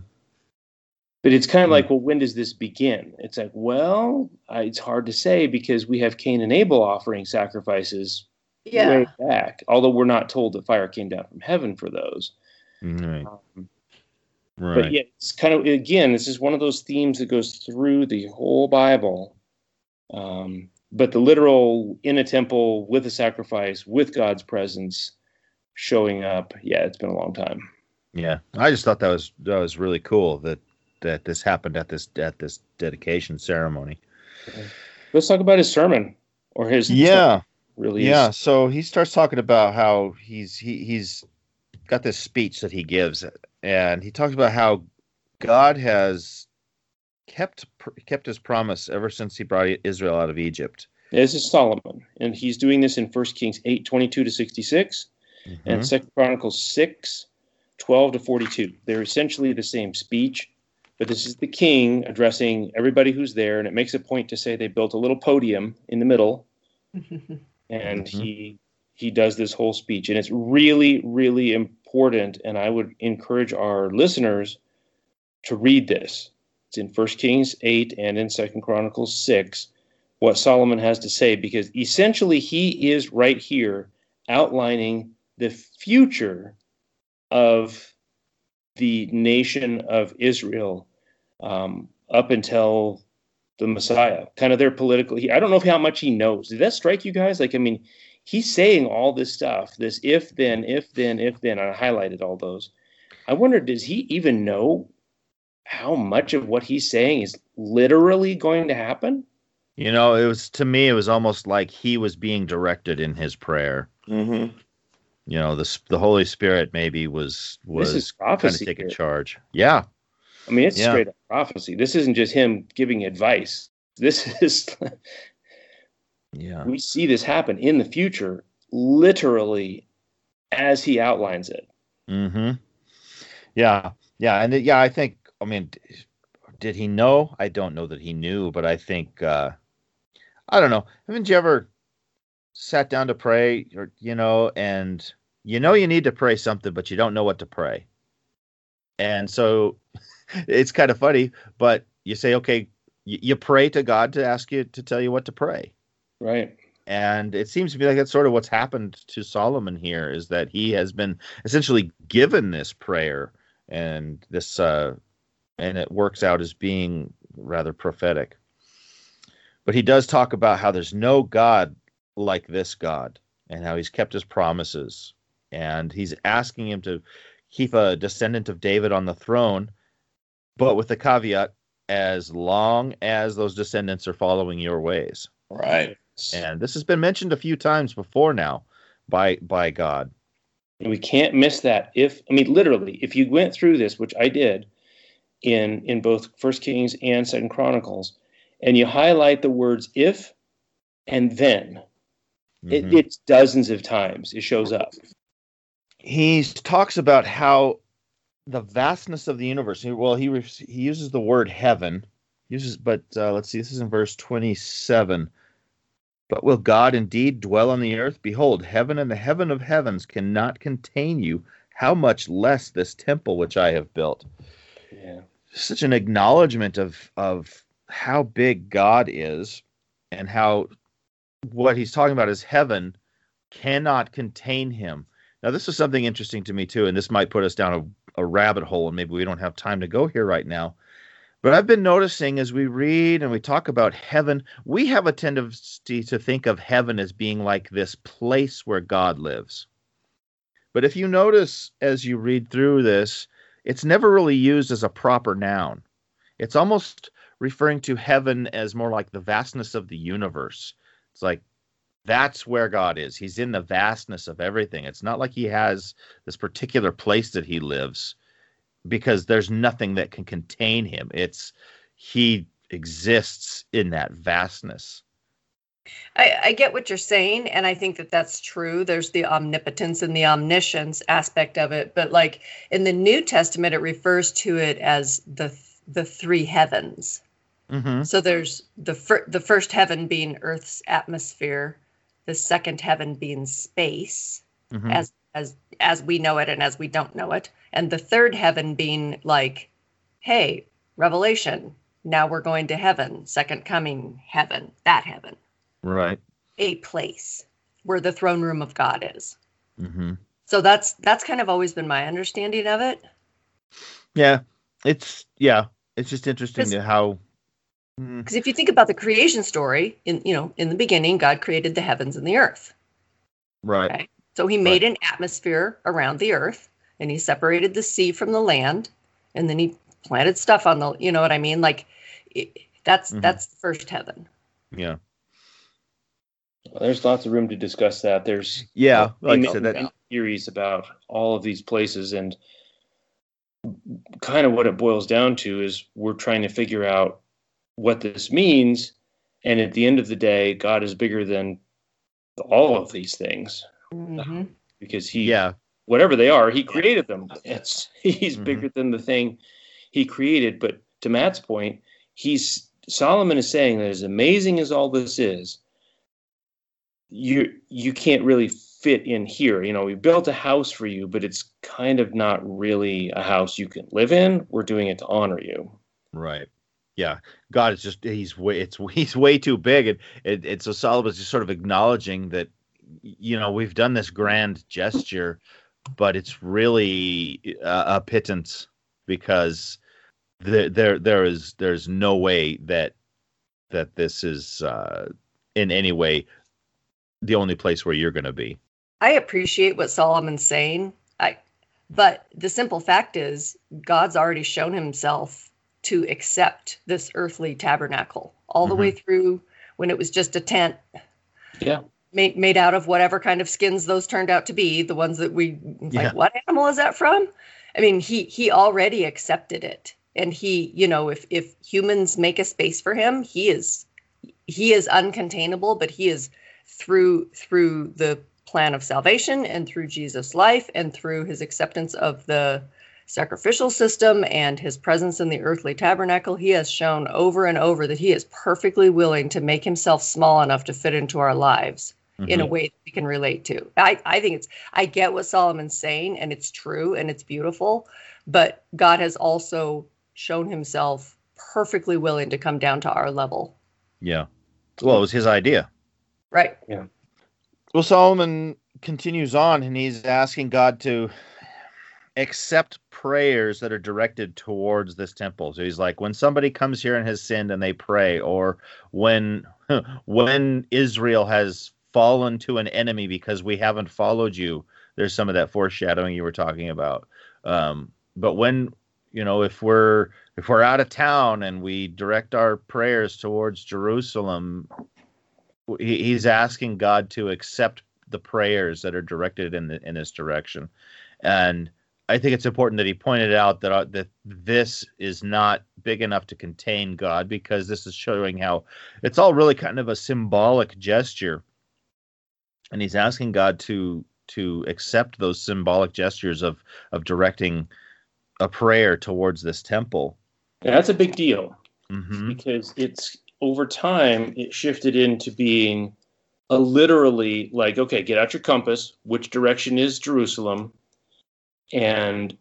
But it's kind of like, well, when does this begin? It's like, well, it's hard to say because we have Cain and Abel offering sacrifices way back, although we're not told that fire came down from heaven for those. Right. Right. But yeah, it's kind of, again, this is one of those themes that goes through the whole Bible. But the literal in a temple with a sacrifice, with God's presence showing up. Yeah, it's been a long time. Yeah, I just thought that was really cool that this happened at this dedication ceremony. Okay. Let's talk about his sermon or his release. Yeah, so he starts talking about how he's got this speech that he gives, and he talks about how God has kept his promise ever since he brought Israel out of Egypt. This is Solomon, and he's doing this in 1 Kings 8:22-66, mm-hmm. and 2 Chronicles 6:12-42. They're essentially the same speech, but this is the king addressing everybody who's there, and it makes a point to say they built a little podium in the middle, and mm-hmm. he does this whole speech, and it's really, really important, and I would encourage our listeners to read this. It's in 1 Kings 8 and in 2 Chronicles 6, what Solomon has to say, because essentially he is right here outlining the future of the nation of Israel up until the Messiah, kind of their political. I don't know how much he knows. Did that strike you guys? Like, I mean, he's saying all this stuff, this if then, and I highlighted all those. I wonder, does he even know how much of what he's saying is literally going to happen? You know, it was almost like he was being directed in his prayer. Mm-hmm. You know, the Holy Spirit maybe was kind of taking charge. Yeah. I mean, it's straight up prophecy. This isn't just him giving advice. This is, we see this happen in the future, literally as he outlines it. Mm-hmm. Yeah. Yeah. And I think, I mean, did he know? I don't know that he knew, but I think, I don't know. Haven't you ever sat down to pray or, and you need to pray something, but you don't know what to pray. And so it's kind of funny, but you say, okay, you pray to God to ask you to tell you what to pray. Right. And it seems to be like that's sort of what's happened to Solomon here, is that he has been essentially given this prayer and this, and it works out as being rather prophetic. But he does talk about how there's no God like this God, and how he's kept his promises, and he's asking him to keep a descendant of David on the throne, but with the caveat, as long as those descendants are following your ways. Right. And this has been mentioned a few times before now by God. And we can't miss that. Literally, if you went through this, which I did in both 1 Kings and 2 Chronicles, and you highlight the words if and then, mm-hmm. it's dozens of times it shows up. He talks about how the vastness of the universe. Well, he uses the word heaven. But let's see. This is in verse 27. But will God indeed dwell on the earth? Behold, heaven and the heaven of heavens cannot contain you. How much less this temple which I have built? Yeah, such an acknowledgement of how big God is, and how what he's talking about is heaven cannot contain him. Now, this is something interesting to me, too, and this might put us down a rabbit hole, and maybe we don't have time to go here right now. But I've been noticing as we read and we talk about heaven, we have a tendency to think of heaven as being like this place where God lives. But if you notice as you read through this, it's never really used as a proper noun. It's almost referring to heaven as more like the vastness of the universe. It's like, that's where God is. He's in the vastness of everything. It's not like he has this particular place that he lives, because there's nothing that can contain him. It's he exists in that vastness. I get what you're saying, and I think that that's true. There's the omnipotence and the omniscience aspect of it. But like in the New Testament, it refers to it as the three heavens. Mm-hmm. So there's the first heaven being Earth's atmosphere, the second heaven being space, mm-hmm. as we know it and as we don't know it, and the third heaven being like, hey, Revelation, now we're going to heaven, second coming heaven, that heaven. Right. A place where the throne room of God is. Mm-hmm. So that's kind of always been my understanding of it. Yeah, it's just interesting to how. Because if you think about the creation story, in the beginning, God created the heavens and the earth. Right. Okay? So he made an atmosphere around the earth, and he separated the sea from the land, and then he planted stuff on the, you know what I mean? Like, that's the first heaven. Yeah. Well, there's lots of room to discuss that. There's like I said, that theories about all of these places, and kind of what it boils down to is we're trying to figure out what this means, and at the end of the day, God is bigger than all of these things, mm-hmm. because He, whatever they are, He created them. He's bigger than the thing He created. But to Matt's point, Solomon is saying that as amazing as all this is, you can't really fit in here. You know, we built a house for you, but it's kind of not really a house you can live in. We're doing it to honor you, right? Yeah, God is he's way too big, and so Solomon's just sort of acknowledging that, you know, we've done this grand gesture, but it's really a pittance, because there's no way that this is in any way the only place where you're going to be. I appreciate what Solomon's saying, but the simple fact is God's already shown himself to accept this earthly tabernacle all the way through when it was just a tent made out of whatever kind of skins those turned out to be, the ones that we like, what animal is that from? I mean, he already accepted it. And he, you know, if humans make a space for him, he is uncontainable, but he is through the plan of salvation and through Jesus' life and through his acceptance of the sacrificial system and his presence in the earthly tabernacle, he has shown over and over that he is perfectly willing to make himself small enough to fit into our lives in a way that we can relate to. I think I get what Solomon's saying, and it's true and it's beautiful, but God has also shown himself perfectly willing to come down to our level. Yeah. Well, it was his idea. Right. Yeah. Well, Solomon continues on, and he's asking God to accept prayers that are directed towards this temple. So he's like, when somebody comes here and has sinned and they pray, or when Israel has fallen to an enemy because we haven't followed you, there's some of that foreshadowing you were talking about. But when, you know, if we're out of town and we direct our prayers towards Jerusalem, he's asking God to accept the prayers that are directed in this direction. And I think it's important that he pointed out that this is not big enough to contain God, because this is showing how it's all really kind of a symbolic gesture. And he's asking God to accept those symbolic gestures of directing a prayer towards this temple. Yeah, that's a big deal, because it's over time it shifted into being a literally like, okay, get out your compass, which direction is Jerusalem? And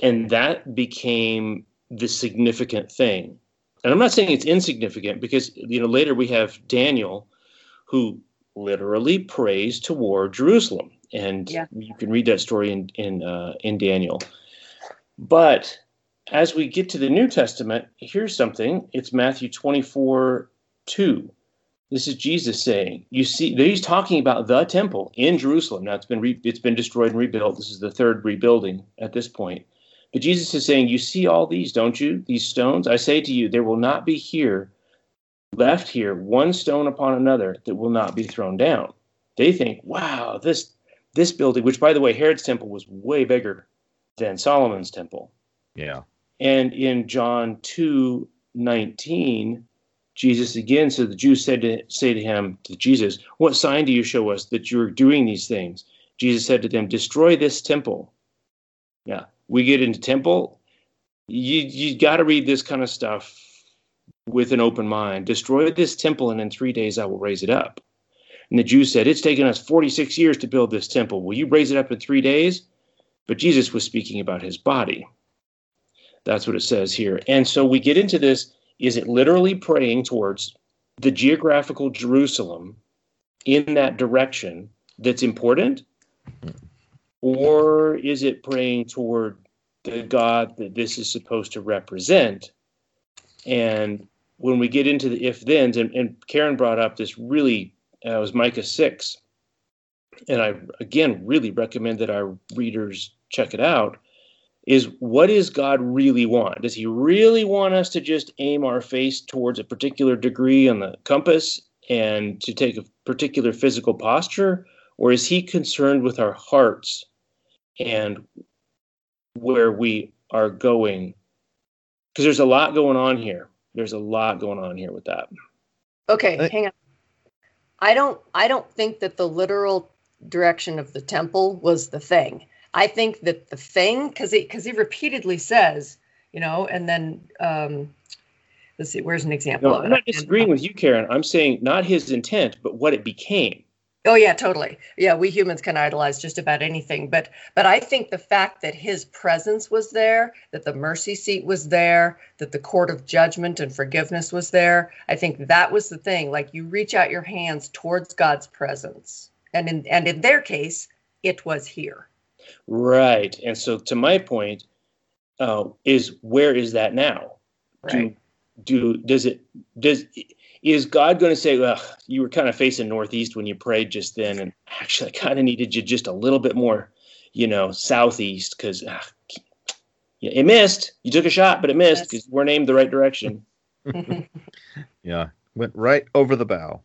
that became the significant thing. And I'm not saying it's insignificant, because, you know, later we have Daniel, who literally prays toward Jerusalem. And you can read that story in Daniel. But as we get to the New Testament, here's something. It's Matthew 24:2. This is Jesus saying, you see, he's talking about the temple in Jerusalem. Now, it's been destroyed and rebuilt. This is the third rebuilding at this point. But Jesus is saying, you see all these, don't you? These stones? I say to you, there will not be left here, one stone upon another that will not be thrown down. They think, wow, this building, which, by the way, Herod's temple was way bigger than Solomon's temple. Yeah. And in John 2:19, Jesus again, so the Jews said to Jesus, what sign do you show us that you're doing these things? Jesus said to them, destroy this temple. Yeah, we get into temple. You got to read this kind of stuff with an open mind. Destroy this temple, and in 3 days I will raise it up. And the Jews said, it's taken us 46 years to build this temple. Will you raise it up in 3 days? But Jesus was speaking about his body. That's what it says here. And so we get into this, is it literally praying towards the geographical Jerusalem in that direction that's important? Or is it praying toward the God that this is supposed to represent? And when we get into the if-thens, and Karen brought up this really, it was Micah 6. And I, again, really recommend that our readers check it out, is what does God really want? Does he really want us to just aim our face towards a particular degree on the compass and to take a particular physical posture? Or is he concerned with our hearts and where we are going? Because there's a lot going on here. There's a lot going on here with that. Okay, hang on. I don't think that the literal direction of the temple was the thing. I think that the thing, because he repeatedly says, you know, and then let's see, where's an example? No, I'm not disagreeing with you, Karen. I'm saying not his intent, but what it became. Oh yeah, totally. Yeah, we humans can idolize just about anything, but I think the fact that his presence was there, that the mercy seat was there, that the court of judgment and forgiveness was there, I think that was the thing. Like you reach out your hands towards God's presence, and in their case, it was here. Right. And so to my point, is where is that now? Right. Is God going to say, well, you were kind of facing northeast when you prayed just then, and actually I kind of needed you just a little bit more, you know, southeast, because it missed. You took a shot, but it missed because we're aimed the right direction. Yeah. Went right over the bow.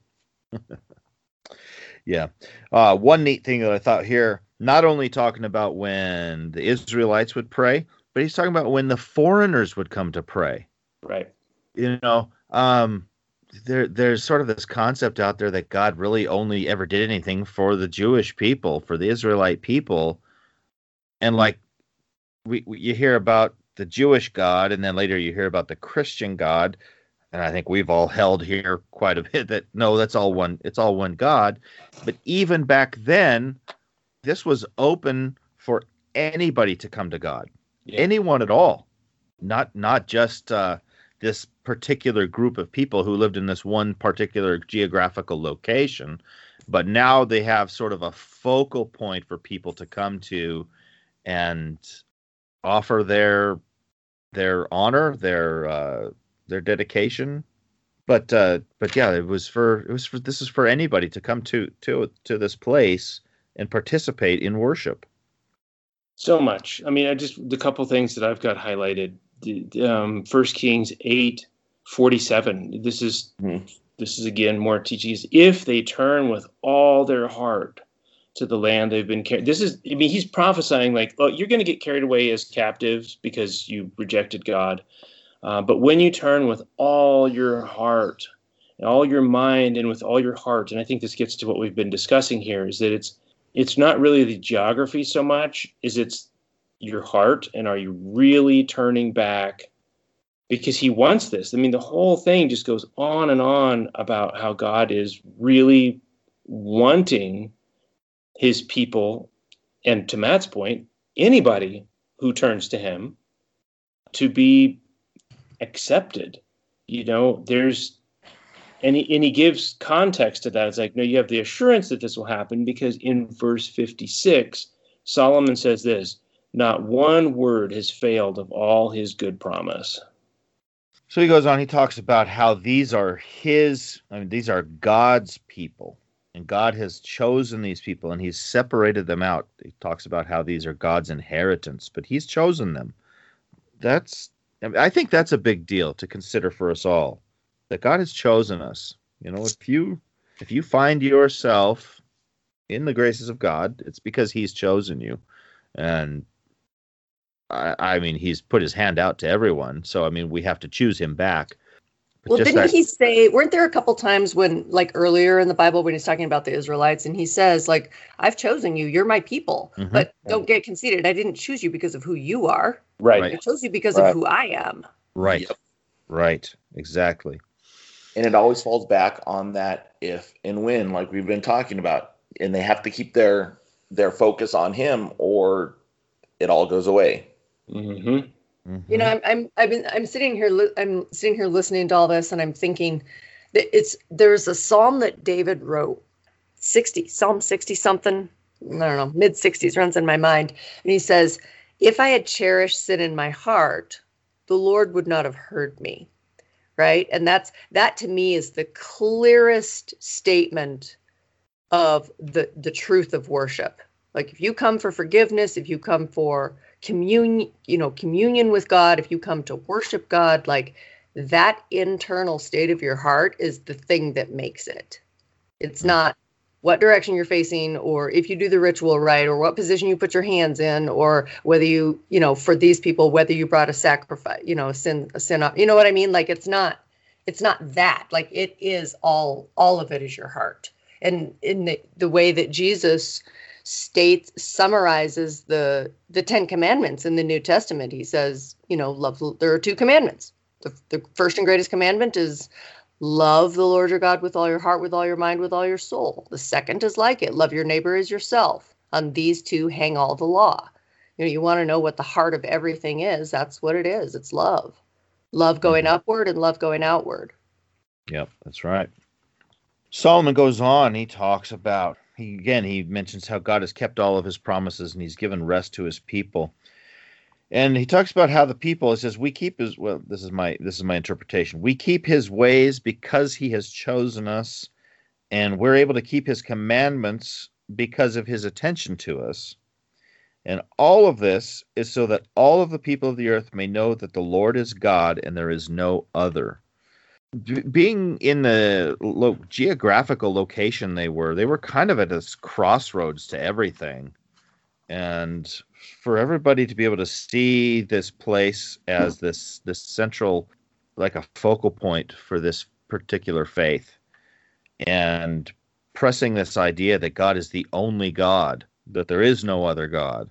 Yeah. One neat thing that I thought here, not only talking about when the Israelites would pray, but he's talking about when the foreigners would come to pray. Right. You know, there's sort of this concept out there that God really only ever did anything for the Jewish people, for the Israelite people. And like you hear about the Jewish God, and then later you hear about the Christian God. And I think we've all held here quite a bit that, no, that's all one. It's all one God. But even back then, this was open for anybody to come to God, anyone at all, not just this particular group of people who lived in this one particular geographical location. But now they have sort of a focal point for people to come to and offer their honor, their dedication. But yeah, this is for anybody to come to this place and participate in worship. So much. I mean, the couple things that I've got highlighted. 1 Kings 8:47. This is again more teachings. If they turn with all their heart to the land they've been carried. This is, I mean, he's prophesying like, oh, you're going to get carried away as captives because you rejected God. But when you turn with all your heart, and all your mind, and with all your heart, and I think this gets to what we've been discussing here, is that it's not really the geography so much, is it's your heart, and are you really turning back? Because he wants this. I mean, the whole thing just goes on and on about how God is really wanting his people, and to Matt's point, anybody who turns to him, to be accepted. You know, there's, and he gives context to that. It's like, no, you have the assurance that this will happen, because in verse 56, Solomon says this, not one word has failed of all his good promise. So he goes on, he talks about how these are God's people, and God has chosen these people, and he's separated them out. He talks about how these are God's inheritance, but he's chosen them. I think that's a big deal to consider for us all, that God has chosen us. You know, if you find yourself in the graces of God, it's because he's chosen you. And I mean, he's put his hand out to everyone. So, I mean, we have to choose him back. But well, he say, weren't there a couple times when, like earlier in the Bible, when he's talking about the Israelites, and he says, like, I've chosen you, you're my people, but don't get conceited. I didn't choose you because of who you are. Right. I chose you because of who I am. Right. Yep. Right. Exactly. And it always falls back on that if and when, like we've been talking about, and they have to keep their focus on him, or it all goes away. Mm-hmm. Mm-hmm. You know, I'm sitting here listening to all this, and I'm thinking that there's a psalm that David wrote, Psalm 60 something, I don't know, mid 60s runs in my mind, and he says, "If I had cherished sin in my heart, the Lord would not have heard me." Right? And that to me is the clearest statement of the truth of worship. Like, if you come for forgiveness, if you come for communion with God, if you come to worship God, like, that internal state of your heart is the thing that makes it. It's not what direction you're facing, or if you do the ritual right, or what position you put your hands in, or whether you, you know, for these people, whether you brought a sacrifice, you know, a sin, you know what I mean? Like, it's not that. Like, it is all of it is your heart. And in the way that Jesus summarizes the 10 commandments in the New Testament, he says, you know, there are two commandments. The first and greatest commandment is love the Lord your God with all your heart, with all your mind, with all your soul. The second is like it. Love your neighbor as yourself. On these two hang all the law. You know, you want to know what the heart of everything is. That's what it is. It's love. Love going upward and love going outward. Yep, that's right. Solomon goes on. He talks about, he mentions how God has kept all of his promises and he's given rest to his people. And he talks about how the people, he says, this is my interpretation. We keep his ways because he has chosen us, and we're able to keep his commandments because of his attention to us. And all of this is so that all of the people of the earth may know that the Lord is God and there is no other. Being in the geographical location they were kind of at this crossroads to everything. And for everybody to be able to see this place as this central, like a focal point for this particular faith, and pressing this idea that God is the only God, that there is no other God.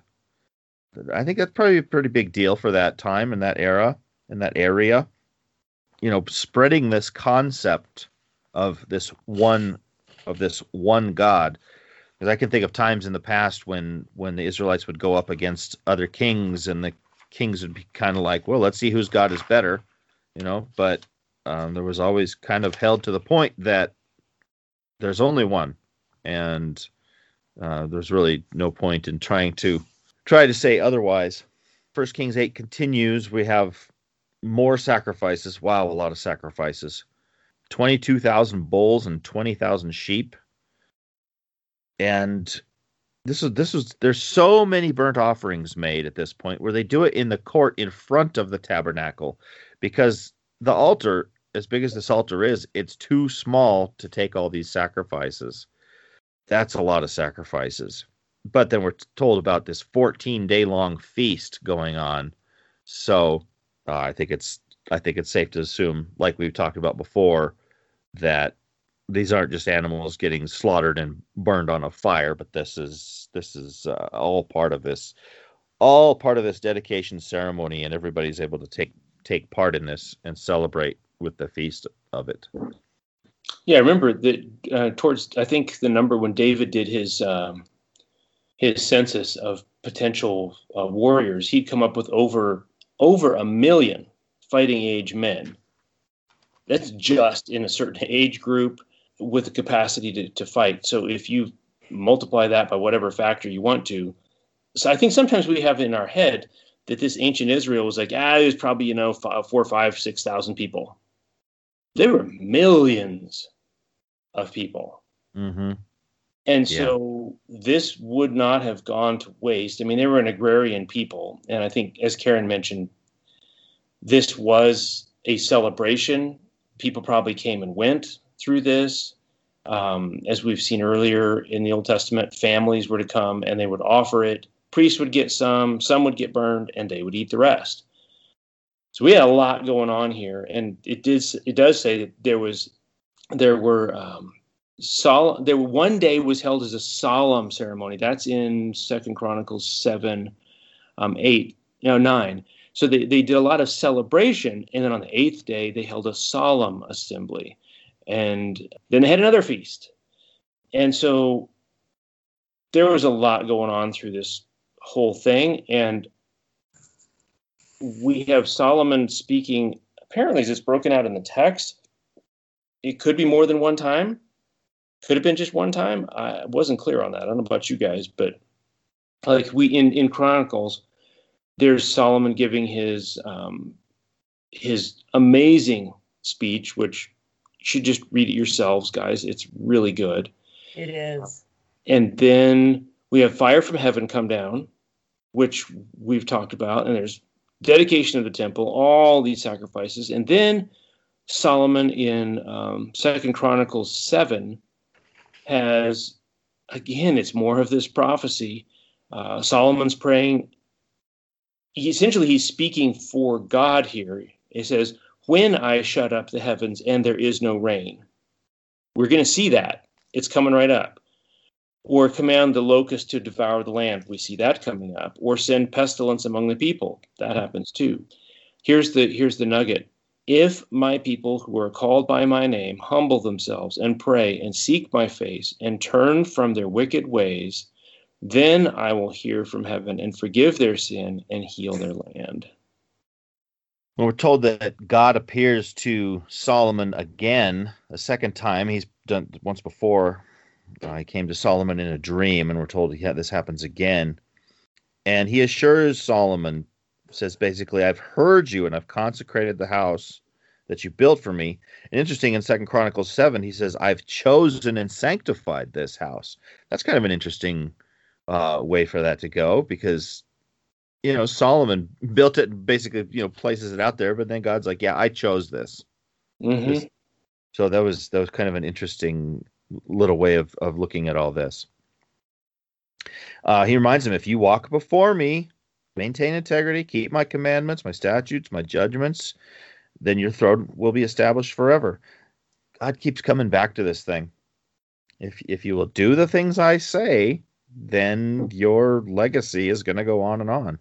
I think that's probably a pretty big deal for that time and that era, in that area. You know, spreading this concept of this one God. Because I can think of times in the past when the Israelites would go up against other kings, and the kings would be kind of like, well, let's see whose God is better, you know. But there was always kind of held to the point that there's only one, and there's really no point in trying to say otherwise. 1 Kings 8 continues. We have more sacrifices. Wow, a lot of sacrifices. 22,000 bulls and 20,000 sheep. And there's so many burnt offerings made at this point, where they do it in the court in front of the tabernacle, because the altar, as big as this altar is, it's too small to take all these sacrifices. That's a lot of sacrifices. But then we're told about this 14-day-long feast going on. So I think it's safe to assume, like we've talked about before, that these aren't just animals getting slaughtered and burned on a fire, but this is all part of this dedication ceremony, and everybody's able to take part in this and celebrate with the feast of it. Yeah, I remember that towards, I think, the number when David did his census of potential warriors, he'd come up with over 1 million fighting age men. That's just in a certain age group, with the capacity to fight. So if you multiply that by whatever factor you want to. So I think sometimes we have in our head that this ancient Israel was like, there's probably, 4,000, 5,000, 6,000 people. There were millions of people. Mm-hmm. And so this would not have gone to waste. I mean, they were an agrarian people. And I think, as Karen mentioned, this was a celebration. People probably came and went through this. As we've seen earlier in the Old Testament, families were to come and they would offer it. Priests would get some would get burned, and they would eat the rest. So we had a lot going on here, and it does say that one day was held as a solemn ceremony. That's in 2 Chronicles 7, 9. So they did a lot of celebration, and then on the 8th day, they held a solemn assembly. And then they had another feast. And so there was a lot going on through this whole thing. And we have Solomon speaking, apparently as it's broken out in the text, it could be more than one time. Could have been just one time. I wasn't clear on that. I don't know about you guys, but like we in Chronicles, there's Solomon giving his amazing speech, which you should just read it yourselves, guys. It's really good. It is. And then we have fire from heaven come down, which we've talked about, and there's dedication of the temple, all these sacrifices. And then Solomon in 2 Chronicles 7 has, again, it's more of this prophecy. Solomon's praying. He's speaking for God here. It says, when I shut up the heavens and there is no rain. We're going to see that. It's coming right up. Or command the locust to devour the land. We see that coming up. Or send pestilence among the people. That happens too. Here's the nugget. If my people who are called by my name humble themselves and pray and seek my face and turn from their wicked ways, then I will hear from heaven and forgive their sin and heal their land. We're told that God appears to Solomon again a second time. He's done once before. He came to Solomon in a dream, and we're told this happens again. And he assures Solomon, says basically, I've heard you and I've consecrated the house that you built for me. And interesting, in 2 Chronicles 7, he says, I've chosen and sanctified this house. That's kind of an interesting way for that to go, because, you know, Solomon built it and basically, you know, places it out there. But then God's like, yeah, I chose this. Mm-hmm. So that was kind of an interesting little way of looking at all this. He reminds him, if you walk before me, maintain integrity, keep my commandments, my statutes, my judgments, then your throne will be established forever. God keeps coming back to this thing. If you will do the things I say, then your legacy is going to go on and on.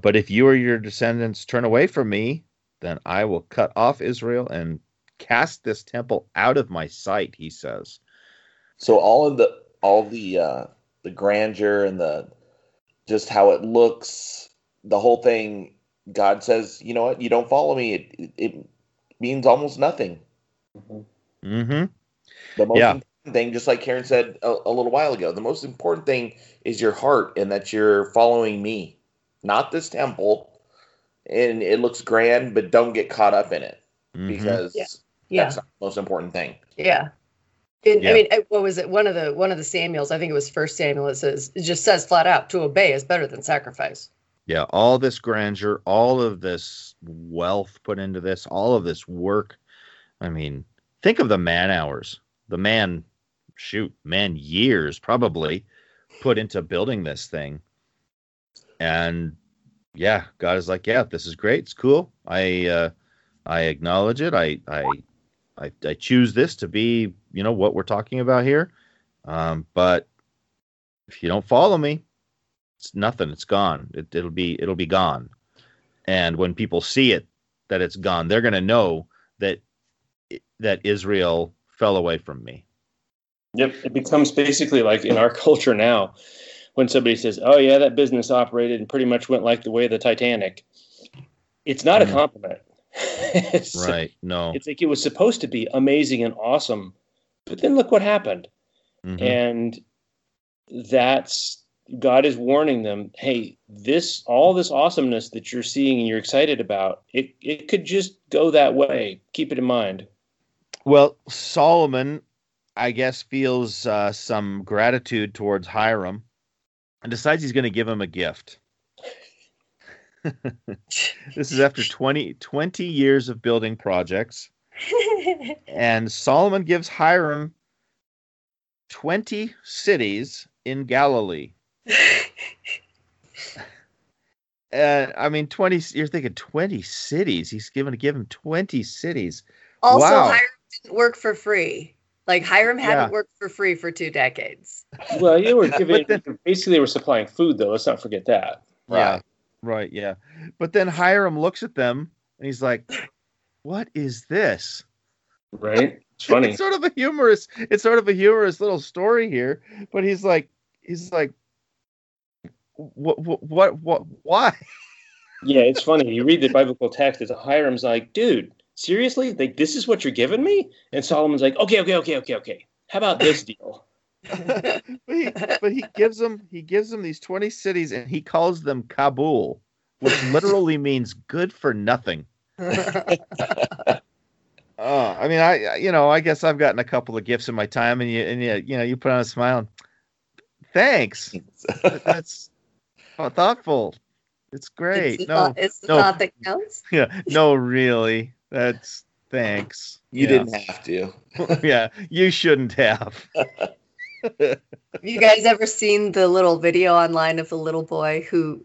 But if you or your descendants turn away from me, then I will cut off Israel and cast this temple out of my sight, he says. So all the grandeur and the just how it looks, the whole thing, God says, you know what? You don't follow me. It means almost nothing. Mm-hmm. The most important thing, just like Karen said a little while ago, the most important thing is your heart and that you're following me, not this temple. And it looks grand, but don't get caught up in it because that's not the most important thing. Yeah. I mean, what was it? One of the Samuels, I think it was 1 Samuel, it just says flat out, to obey is better than sacrifice. Yeah, all this grandeur, all of this wealth put into this, all of this work. I mean, think of the man hours, man years probably put into building this thing. And yeah, God is like, yeah, this is great. It's cool. I acknowledge it. I choose this to be, you know, what we're talking about here. But if you don't follow me, it's nothing. It's gone. It'll be gone. And when people see it, that it's gone, they're going to know that Israel fell away from me. Yep. It becomes basically like in our culture now, when somebody says, oh yeah, that business operated and pretty much went like the way of the Titanic. It's not a compliment. Right. No. It's like it was supposed to be amazing and awesome, but then look what happened. Mm-hmm. And that's, God is warning them, hey, all this awesomeness that you're seeing and you're excited about, it could just go that way. Keep it in mind. Well, Solomon, I guess, feels some gratitude towards Hiram and decides he's going to give him a gift. This is after 20 years of building projects. And Solomon gives Hiram 20 cities in Galilee. I mean, 20. You're thinking 20 cities. He's going to give him 20 cities. Also, wow. Hiram didn't work for free. Like Hiram hadn't worked for free for 2 decades. Well, you were giving. Basically, they were supplying food, though. Let's not forget that. Yeah. Right. Yeah. But then Hiram looks at them and he's like, "What is this?" Right. It's funny. It's sort of a humorous little story here. But he's like, why? Yeah, it's funny. You read the biblical text, it's Hiram's like, dude, seriously? Like, this is what you're giving me? And Solomon's like, okay. How about this deal? but he gives them these 20 cities, and he calls them Kabul, which literally means good for nothing. I mean, I guess I've gotten a couple of gifts in my time, and you you put on a smile. And, thanks. That's thoughtful. It's great. It's the thought that counts. Yeah. No, really. That's thanks. You didn't have to. Yeah. You shouldn't have. Have you guys ever seen the little video online of the little boy who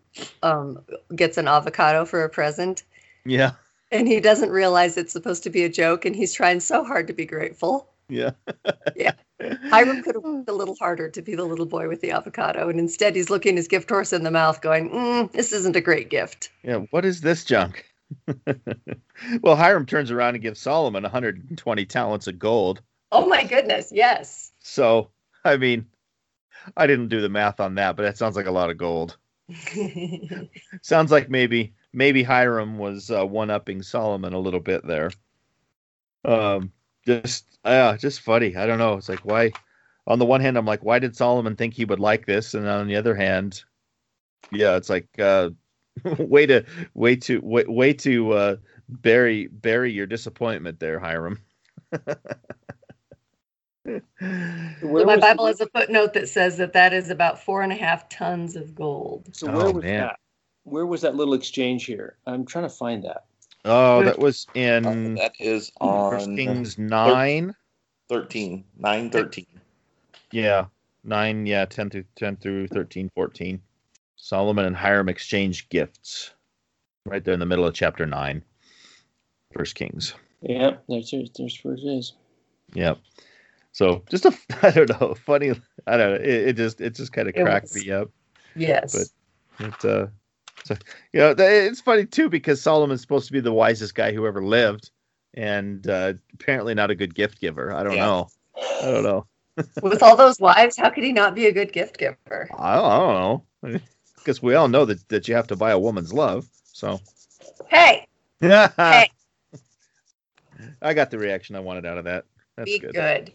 gets an avocado for a present? Yeah. And he doesn't realize it's supposed to be a joke, and he's trying so hard to be grateful. Yeah. Yeah. Hiram could have worked a little harder to be the little boy with the avocado, and instead he's looking his gift horse in the mouth going, this isn't a great gift. Yeah, what is this junk? Well, Hiram turns around and gives Solomon 120 talents of gold. Oh, my goodness, yes. So, I mean, I didn't do the math on that, but that sounds like a lot of gold. Sounds like maybe Hiram was one-upping Solomon a little bit there. Just funny. I don't know. It's like, why? On the one hand, I'm like, why did Solomon think he would like this? And on the other hand, yeah, it's like, way to bury your disappointment there, Hiram. So my Bible has a footnote that says that is about 4.5 tons of gold. So where was that little exchange here? I'm trying to find that. Oh, that was in... That is on... Kings 9? 13. 9, 13. Yeah. 9, yeah, 10 through 13, 14. Solomon and Hiram exchange gifts. Right there in the middle of chapter 9. 1 Kings. Yeah, there's where it is. Yeah. So, just a... I don't know. Funny... I don't know. It just kind of cracked me up. Yes. But So, you know, it's funny, too, because Solomon's supposed to be the wisest guy who ever lived and apparently not a good gift giver. I don't know. With all those wives, how could he not be a good gift giver? I don't know. Because we all know that you have to buy a woman's love. So, hey. I got the reaction I wanted out of that. That's good.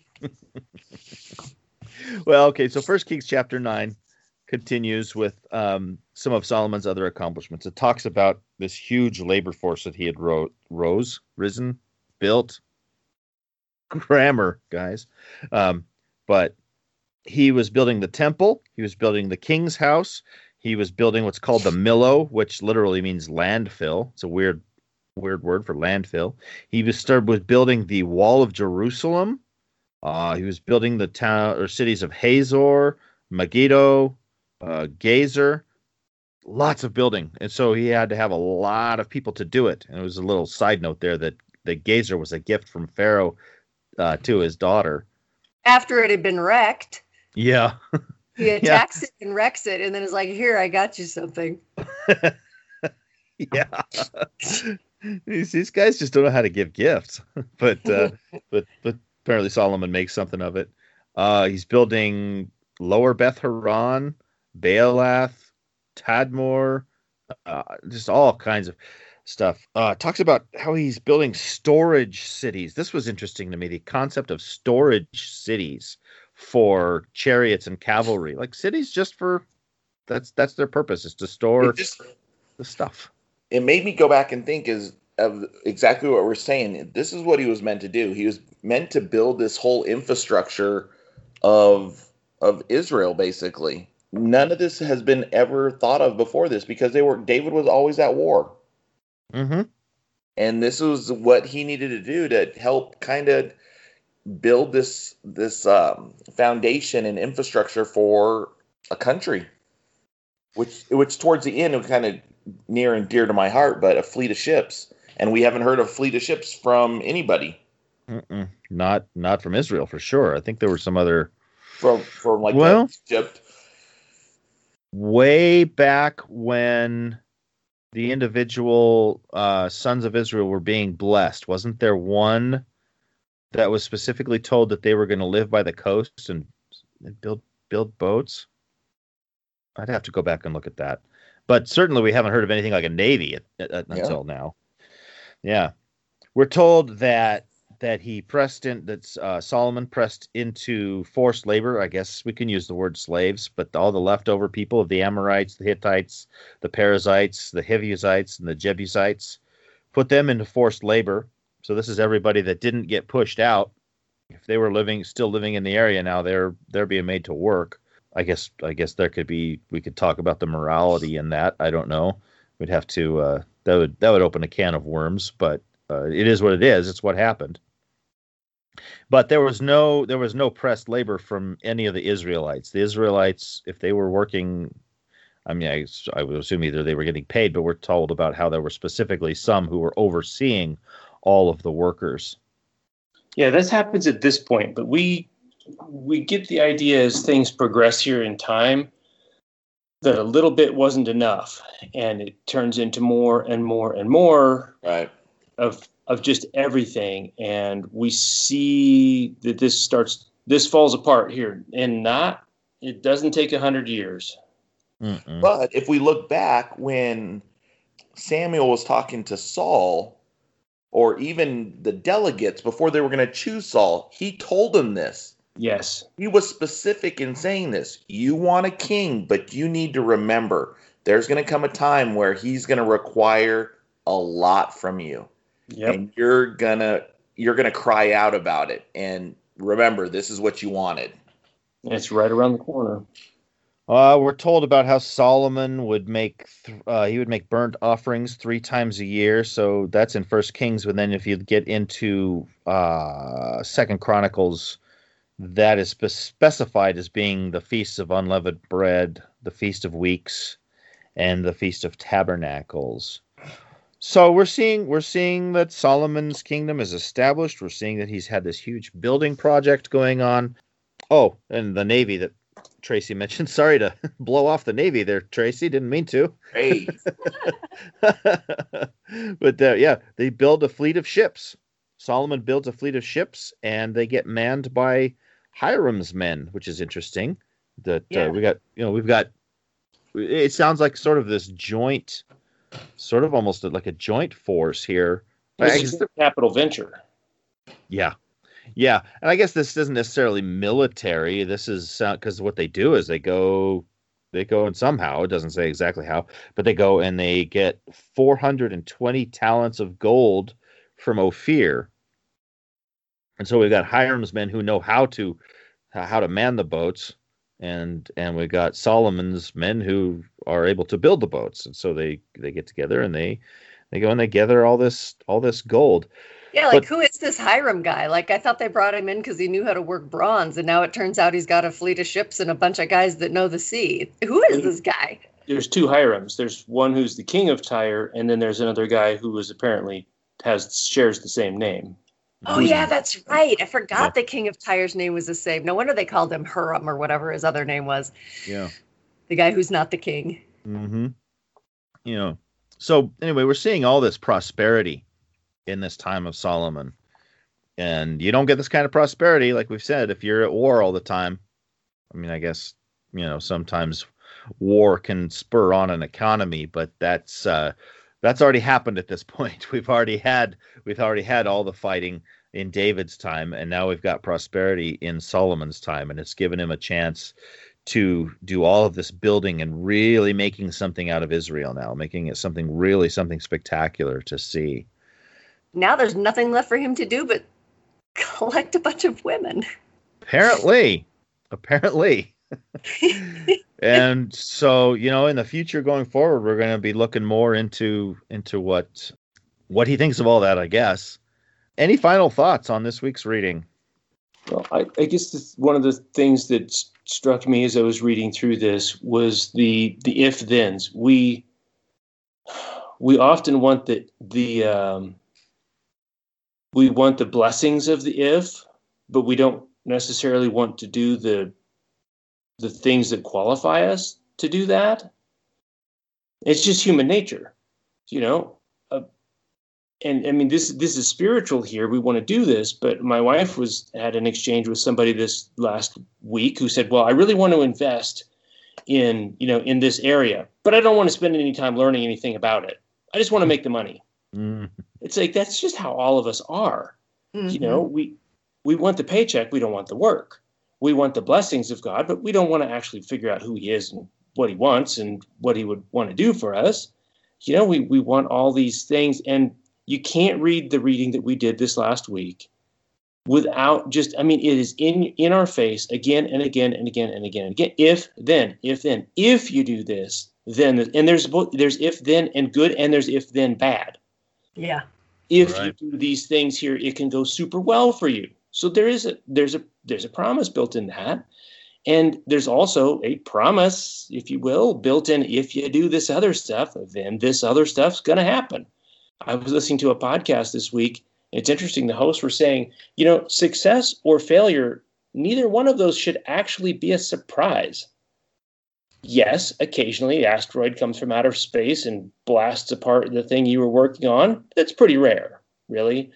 Well, okay. So 1 Kings chapter 9 continues with some of Solomon's other accomplishments. It talks about this huge labor force that he had built. Grammar, guys. But he was building the temple. He was building the king's house. He was building what's called the millo, which literally means landfill. It's a weird word for landfill. He was started with building the wall of Jerusalem. He was building the town or cities of Hazor, Megiddo, Gezer. Lots of building, and so he had to have a lot of people to do it. And it was a little side note there that the Gezer was a gift from Pharaoh to his daughter. After it had been wrecked. Yeah. He attacks it and wrecks it, and then is like, here, I got you something. Yeah. These guys just don't know how to give gifts. But apparently Solomon makes something of it. He's building Lower Beth Horon, Baalath, Tadmor, just all kinds of stuff. Talks about how he's building storage cities. This was interesting to me, the concept of storage cities for chariots and cavalry. Like cities just for, that's their purpose, is to store the stuff. It made me go back and think of exactly what we're saying. This is what he was meant to do. He was meant to build this whole infrastructure of Israel, basically. None of this has been ever thought of before this, because David was always at war. Mm-hmm. And this was what he needed to do to help kind of build this foundation and infrastructure for a country, which towards the end was kind of near and dear to my heart, but a fleet of ships. And we haven't heard of fleet of ships from anybody. Mm-mm. Not from Israel, for sure. I think there were some other... From like Egypt. Way back when the individual sons of Israel were being blessed, wasn't there one that was specifically told that they were going to live by the coast and build boats? I'd have to go back and look at that. But certainly we haven't heard of anything like a navy until now. Yeah. We're told that he pressed in, that Solomon pressed into forced labor. I guess we can use the word slaves, but all the leftover people of the Amorites, the Hittites, the Perizzites, the Hivizites, and the Jebusites, put them into forced labor. So this is everybody that didn't get pushed out. If they were still living in the area now, they're being made to work. I guess we could talk about the morality in that. I don't know. We'd have to that would open a can of worms, but it is what it is. It's what happened. But there was no pressed labor from any of the Israelites. The Israelites, if they were working, I mean, I would assume either they were getting paid, but we're told about how there were specifically some who were overseeing all of the workers. Yeah, this happens at this point, but we get the idea as things progress here in time that a little bit wasn't enough, and it turns into more and more and more. Right. Of just everything, and we see that this falls apart here, and it doesn't take 100 years. Mm-mm. But if we look back when Samuel was talking to Saul, or even the delegates before they were going to choose Saul, he told them this. Yes. He was specific in saying this. You want a king, but you need to remember there's going to come a time where he's going to require a lot from you. Yep. And you're gonna cry out about it. And remember, this is what you wanted. It's right around the corner. We're told about how Solomon would make burnt offerings 3 times a year. So that's in 1 Kings. But then if you get into 2 Chronicles, that is specified as being the Feast of Unleavened Bread, the Feast of Weeks, and the Feast of Tabernacles. So we're seeing that Solomon's kingdom is established. We're seeing that he's had this huge building project going on. Oh, and the Navy that Tracy mentioned. Sorry to blow off the Navy there, Tracy. Didn't mean to. Hey. But they build a fleet of ships. Solomon builds a fleet of ships, and they get manned by Hiram's men, which is interesting. It sounds like sort of this joint. Sort of almost like a joint force here. This is a capital venture. Yeah. Yeah. And I guess this isn't necessarily military. This is because what they do is they go and somehow, it doesn't say exactly how, but they go and they get 420 talents of gold from Ophir. And so we've got Hiram's men who know how to man the boats. And we got Solomon's men who are able to build the boats, and so they get together and they go and they gather all this gold. Yeah, like, but who is this Hiram guy? Like, I thought they brought him in because he knew how to work bronze, and now it turns out he's got a fleet of ships and a bunch of guys that know the sea. Who is this guy? There's 2 Hirams. There's one who's the king of Tyre, and then there's another guy who is apparently shares the same name. Oh, yeah, that's right. I forgot the king of Tyre's name was the same. No wonder they called him Hiram or whatever his other name was. Yeah. The guy who's not the king. Mm-hmm. So anyway, we're seeing all this prosperity in this time of Solomon. And you don't get this kind of prosperity, like we've said, if you're at war all the time. I mean, I guess, sometimes war can spur on an economy, but that's already happened at this point. We've already had all the fighting in David's time, and now we've got prosperity in Solomon's time, and it's given him a chance to do all of this building and really making something out of Israel now, making it something spectacular to see. Now there's nothing left for him to do but collect a bunch of women. Apparently. And so, in the future going forward, we're going to be looking more into what he thinks of all that, I guess. Any final thoughts on this week's reading? Well, I guess one of the things that struck me as I was reading through this was the if-thens. We often want the blessings of the if, but we don't necessarily want to do the things that qualify us to do that. It's just human nature, and I mean, this is spiritual here. We want to do this, but my wife had an exchange with somebody this last week who said, well, I really want to invest in this area, but I don't want to spend any time learning anything about it. I just want to make the money. It's like, that's just how all of us are. You know, we want the paycheck. We don't want the work. We want the blessings of God, but we don't want to actually figure out who he is and what he wants and what he would want to do for us. You know, we want all these things, and you can't read the reading that we did this last week without just, I mean, it is in our face again and again and again and again and again. If then, if you do this, then, and there's both, there's if then and good, and there's if then bad. Yeah. If you do these things here, it can go super well for you. So there's a promise built in that. And there's also a promise, if you will, built in, if you do this other stuff, then this other stuff's going to happen. I was listening to a podcast this week. It's interesting. The hosts were saying, you know, success or failure, neither one of those should actually be a surprise. Yes, occasionally the asteroid comes from outer space and blasts apart the thing you were working on. That's pretty rare, really.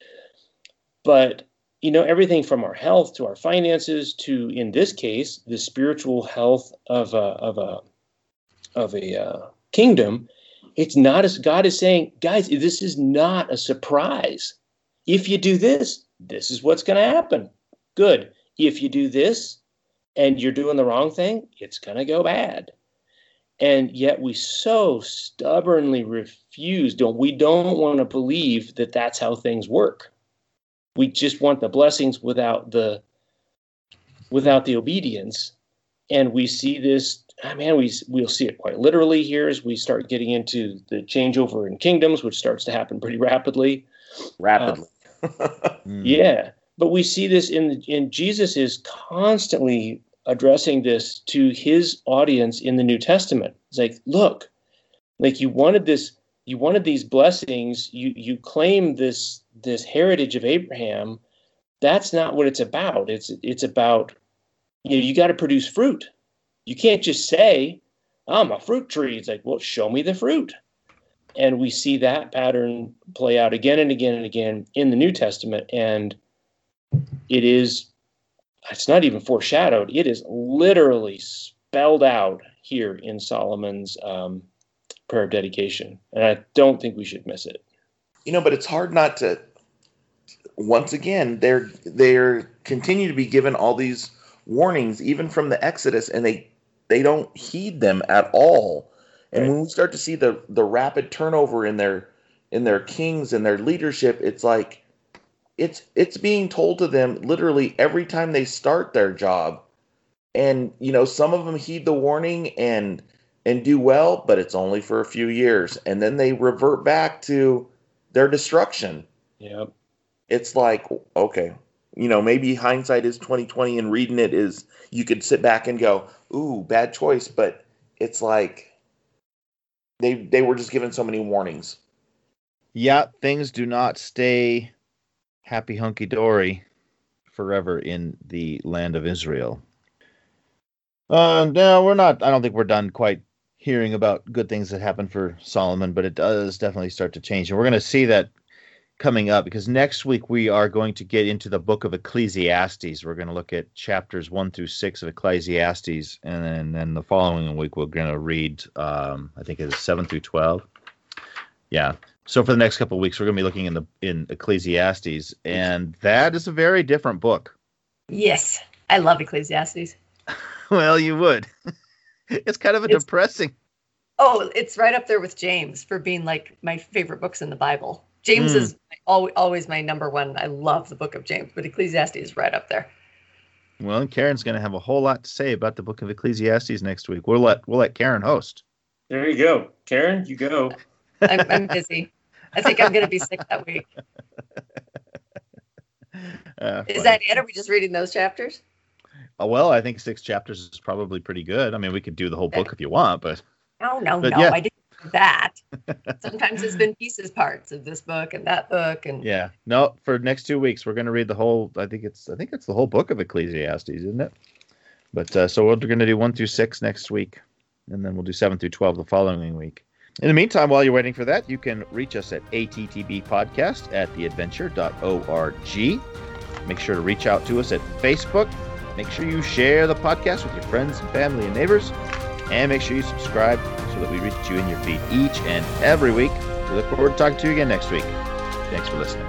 But you know, everything from our health to our finances to, in this case, the spiritual health of a kingdom. It's not, as God is saying, guys, this is not a surprise. If you do this, this is what's going to happen. Good. If you do this and you're doing the wrong thing, it's going to go bad. And yet we so stubbornly refuse. We don't want to believe that that's how things work. We just want the blessings without the obedience. And we see this, we'll see it quite literally here as we start getting into the changeover in kingdoms, which starts to happen pretty rapidly. Yeah. But we see this in Jesus is constantly addressing this to his audience in the New Testament. It's like, look, like you wanted this. You wanted these blessings, you claim this heritage of Abraham. That's not what it's about. It's about, you know, you got to produce fruit. You can't just say, I'm a fruit tree. It's like, well, show me the fruit. And we see that pattern play out again and again and again in the New Testament. And it's not even foreshadowed. It is literally spelled out here in Solomon's prayer of dedication, and I don't think we should miss it. You know, but it's hard not to. Once again, they're continue to be given all these warnings, even from the Exodus, and they don't heed them at all. And When we start to see the rapid turnover in their kings and their leadership, it's like it's being told to them literally every time they start their job. And you know, some of them heed the warning and do well, but it's only for a few years. And then they revert back to their destruction. Yep. It's like, okay, you know, maybe hindsight is 20/20, and reading it is, you could sit back and go, ooh, bad choice. But it's like they were just given so many warnings. Yeah, things do not stay happy hunky-dory forever in the land of Israel. No, we're not. I don't think we're done quite hearing about good things that happened for Solomon, but it does definitely start to change. And we're going to see that coming up, because next week we are going to get into the book of Ecclesiastes. We're going to look at chapters 1 through 6 of Ecclesiastes. And then the following week, we're going to read, I think it's 7 through 12. Yeah. So for the next couple of weeks, we're going to be looking in Ecclesiastes, and that is a very different book. Yes. I love Ecclesiastes. Well, you would. It's kind of depressing. Oh, it's right up there with James for being like my favorite books in the Bible. James is always my number one. I love the book of James, but Ecclesiastes is right up there. Well, and Karen's going to have a whole lot to say about the book of Ecclesiastes next week. We'll let Karen host. There you go. Karen, you go. I'm busy. I think I'm going to be sick that week. Is that it? Are we just reading those chapters? Well, I think 6 chapters is probably pretty good. I mean, we could do the whole book if you want, but... No. Yeah. I didn't do that. Sometimes it's been pieces, parts of this book and that book. And yeah. No, for next 2 weeks, we're going to read the whole... I think it's the whole book of Ecclesiastes, isn't it? But so we're going to do 1 through 6 next week, and then we'll do 7 through 12 the following week. In the meantime, while you're waiting for that, you can reach us at attbpodcast@theadventure.org. Make sure to reach out to us at Facebook. Make sure you share the podcast with your friends and family and neighbors. And make sure you subscribe so that we reach you in your feed each and every week. We look forward to talking to you again next week. Thanks for listening.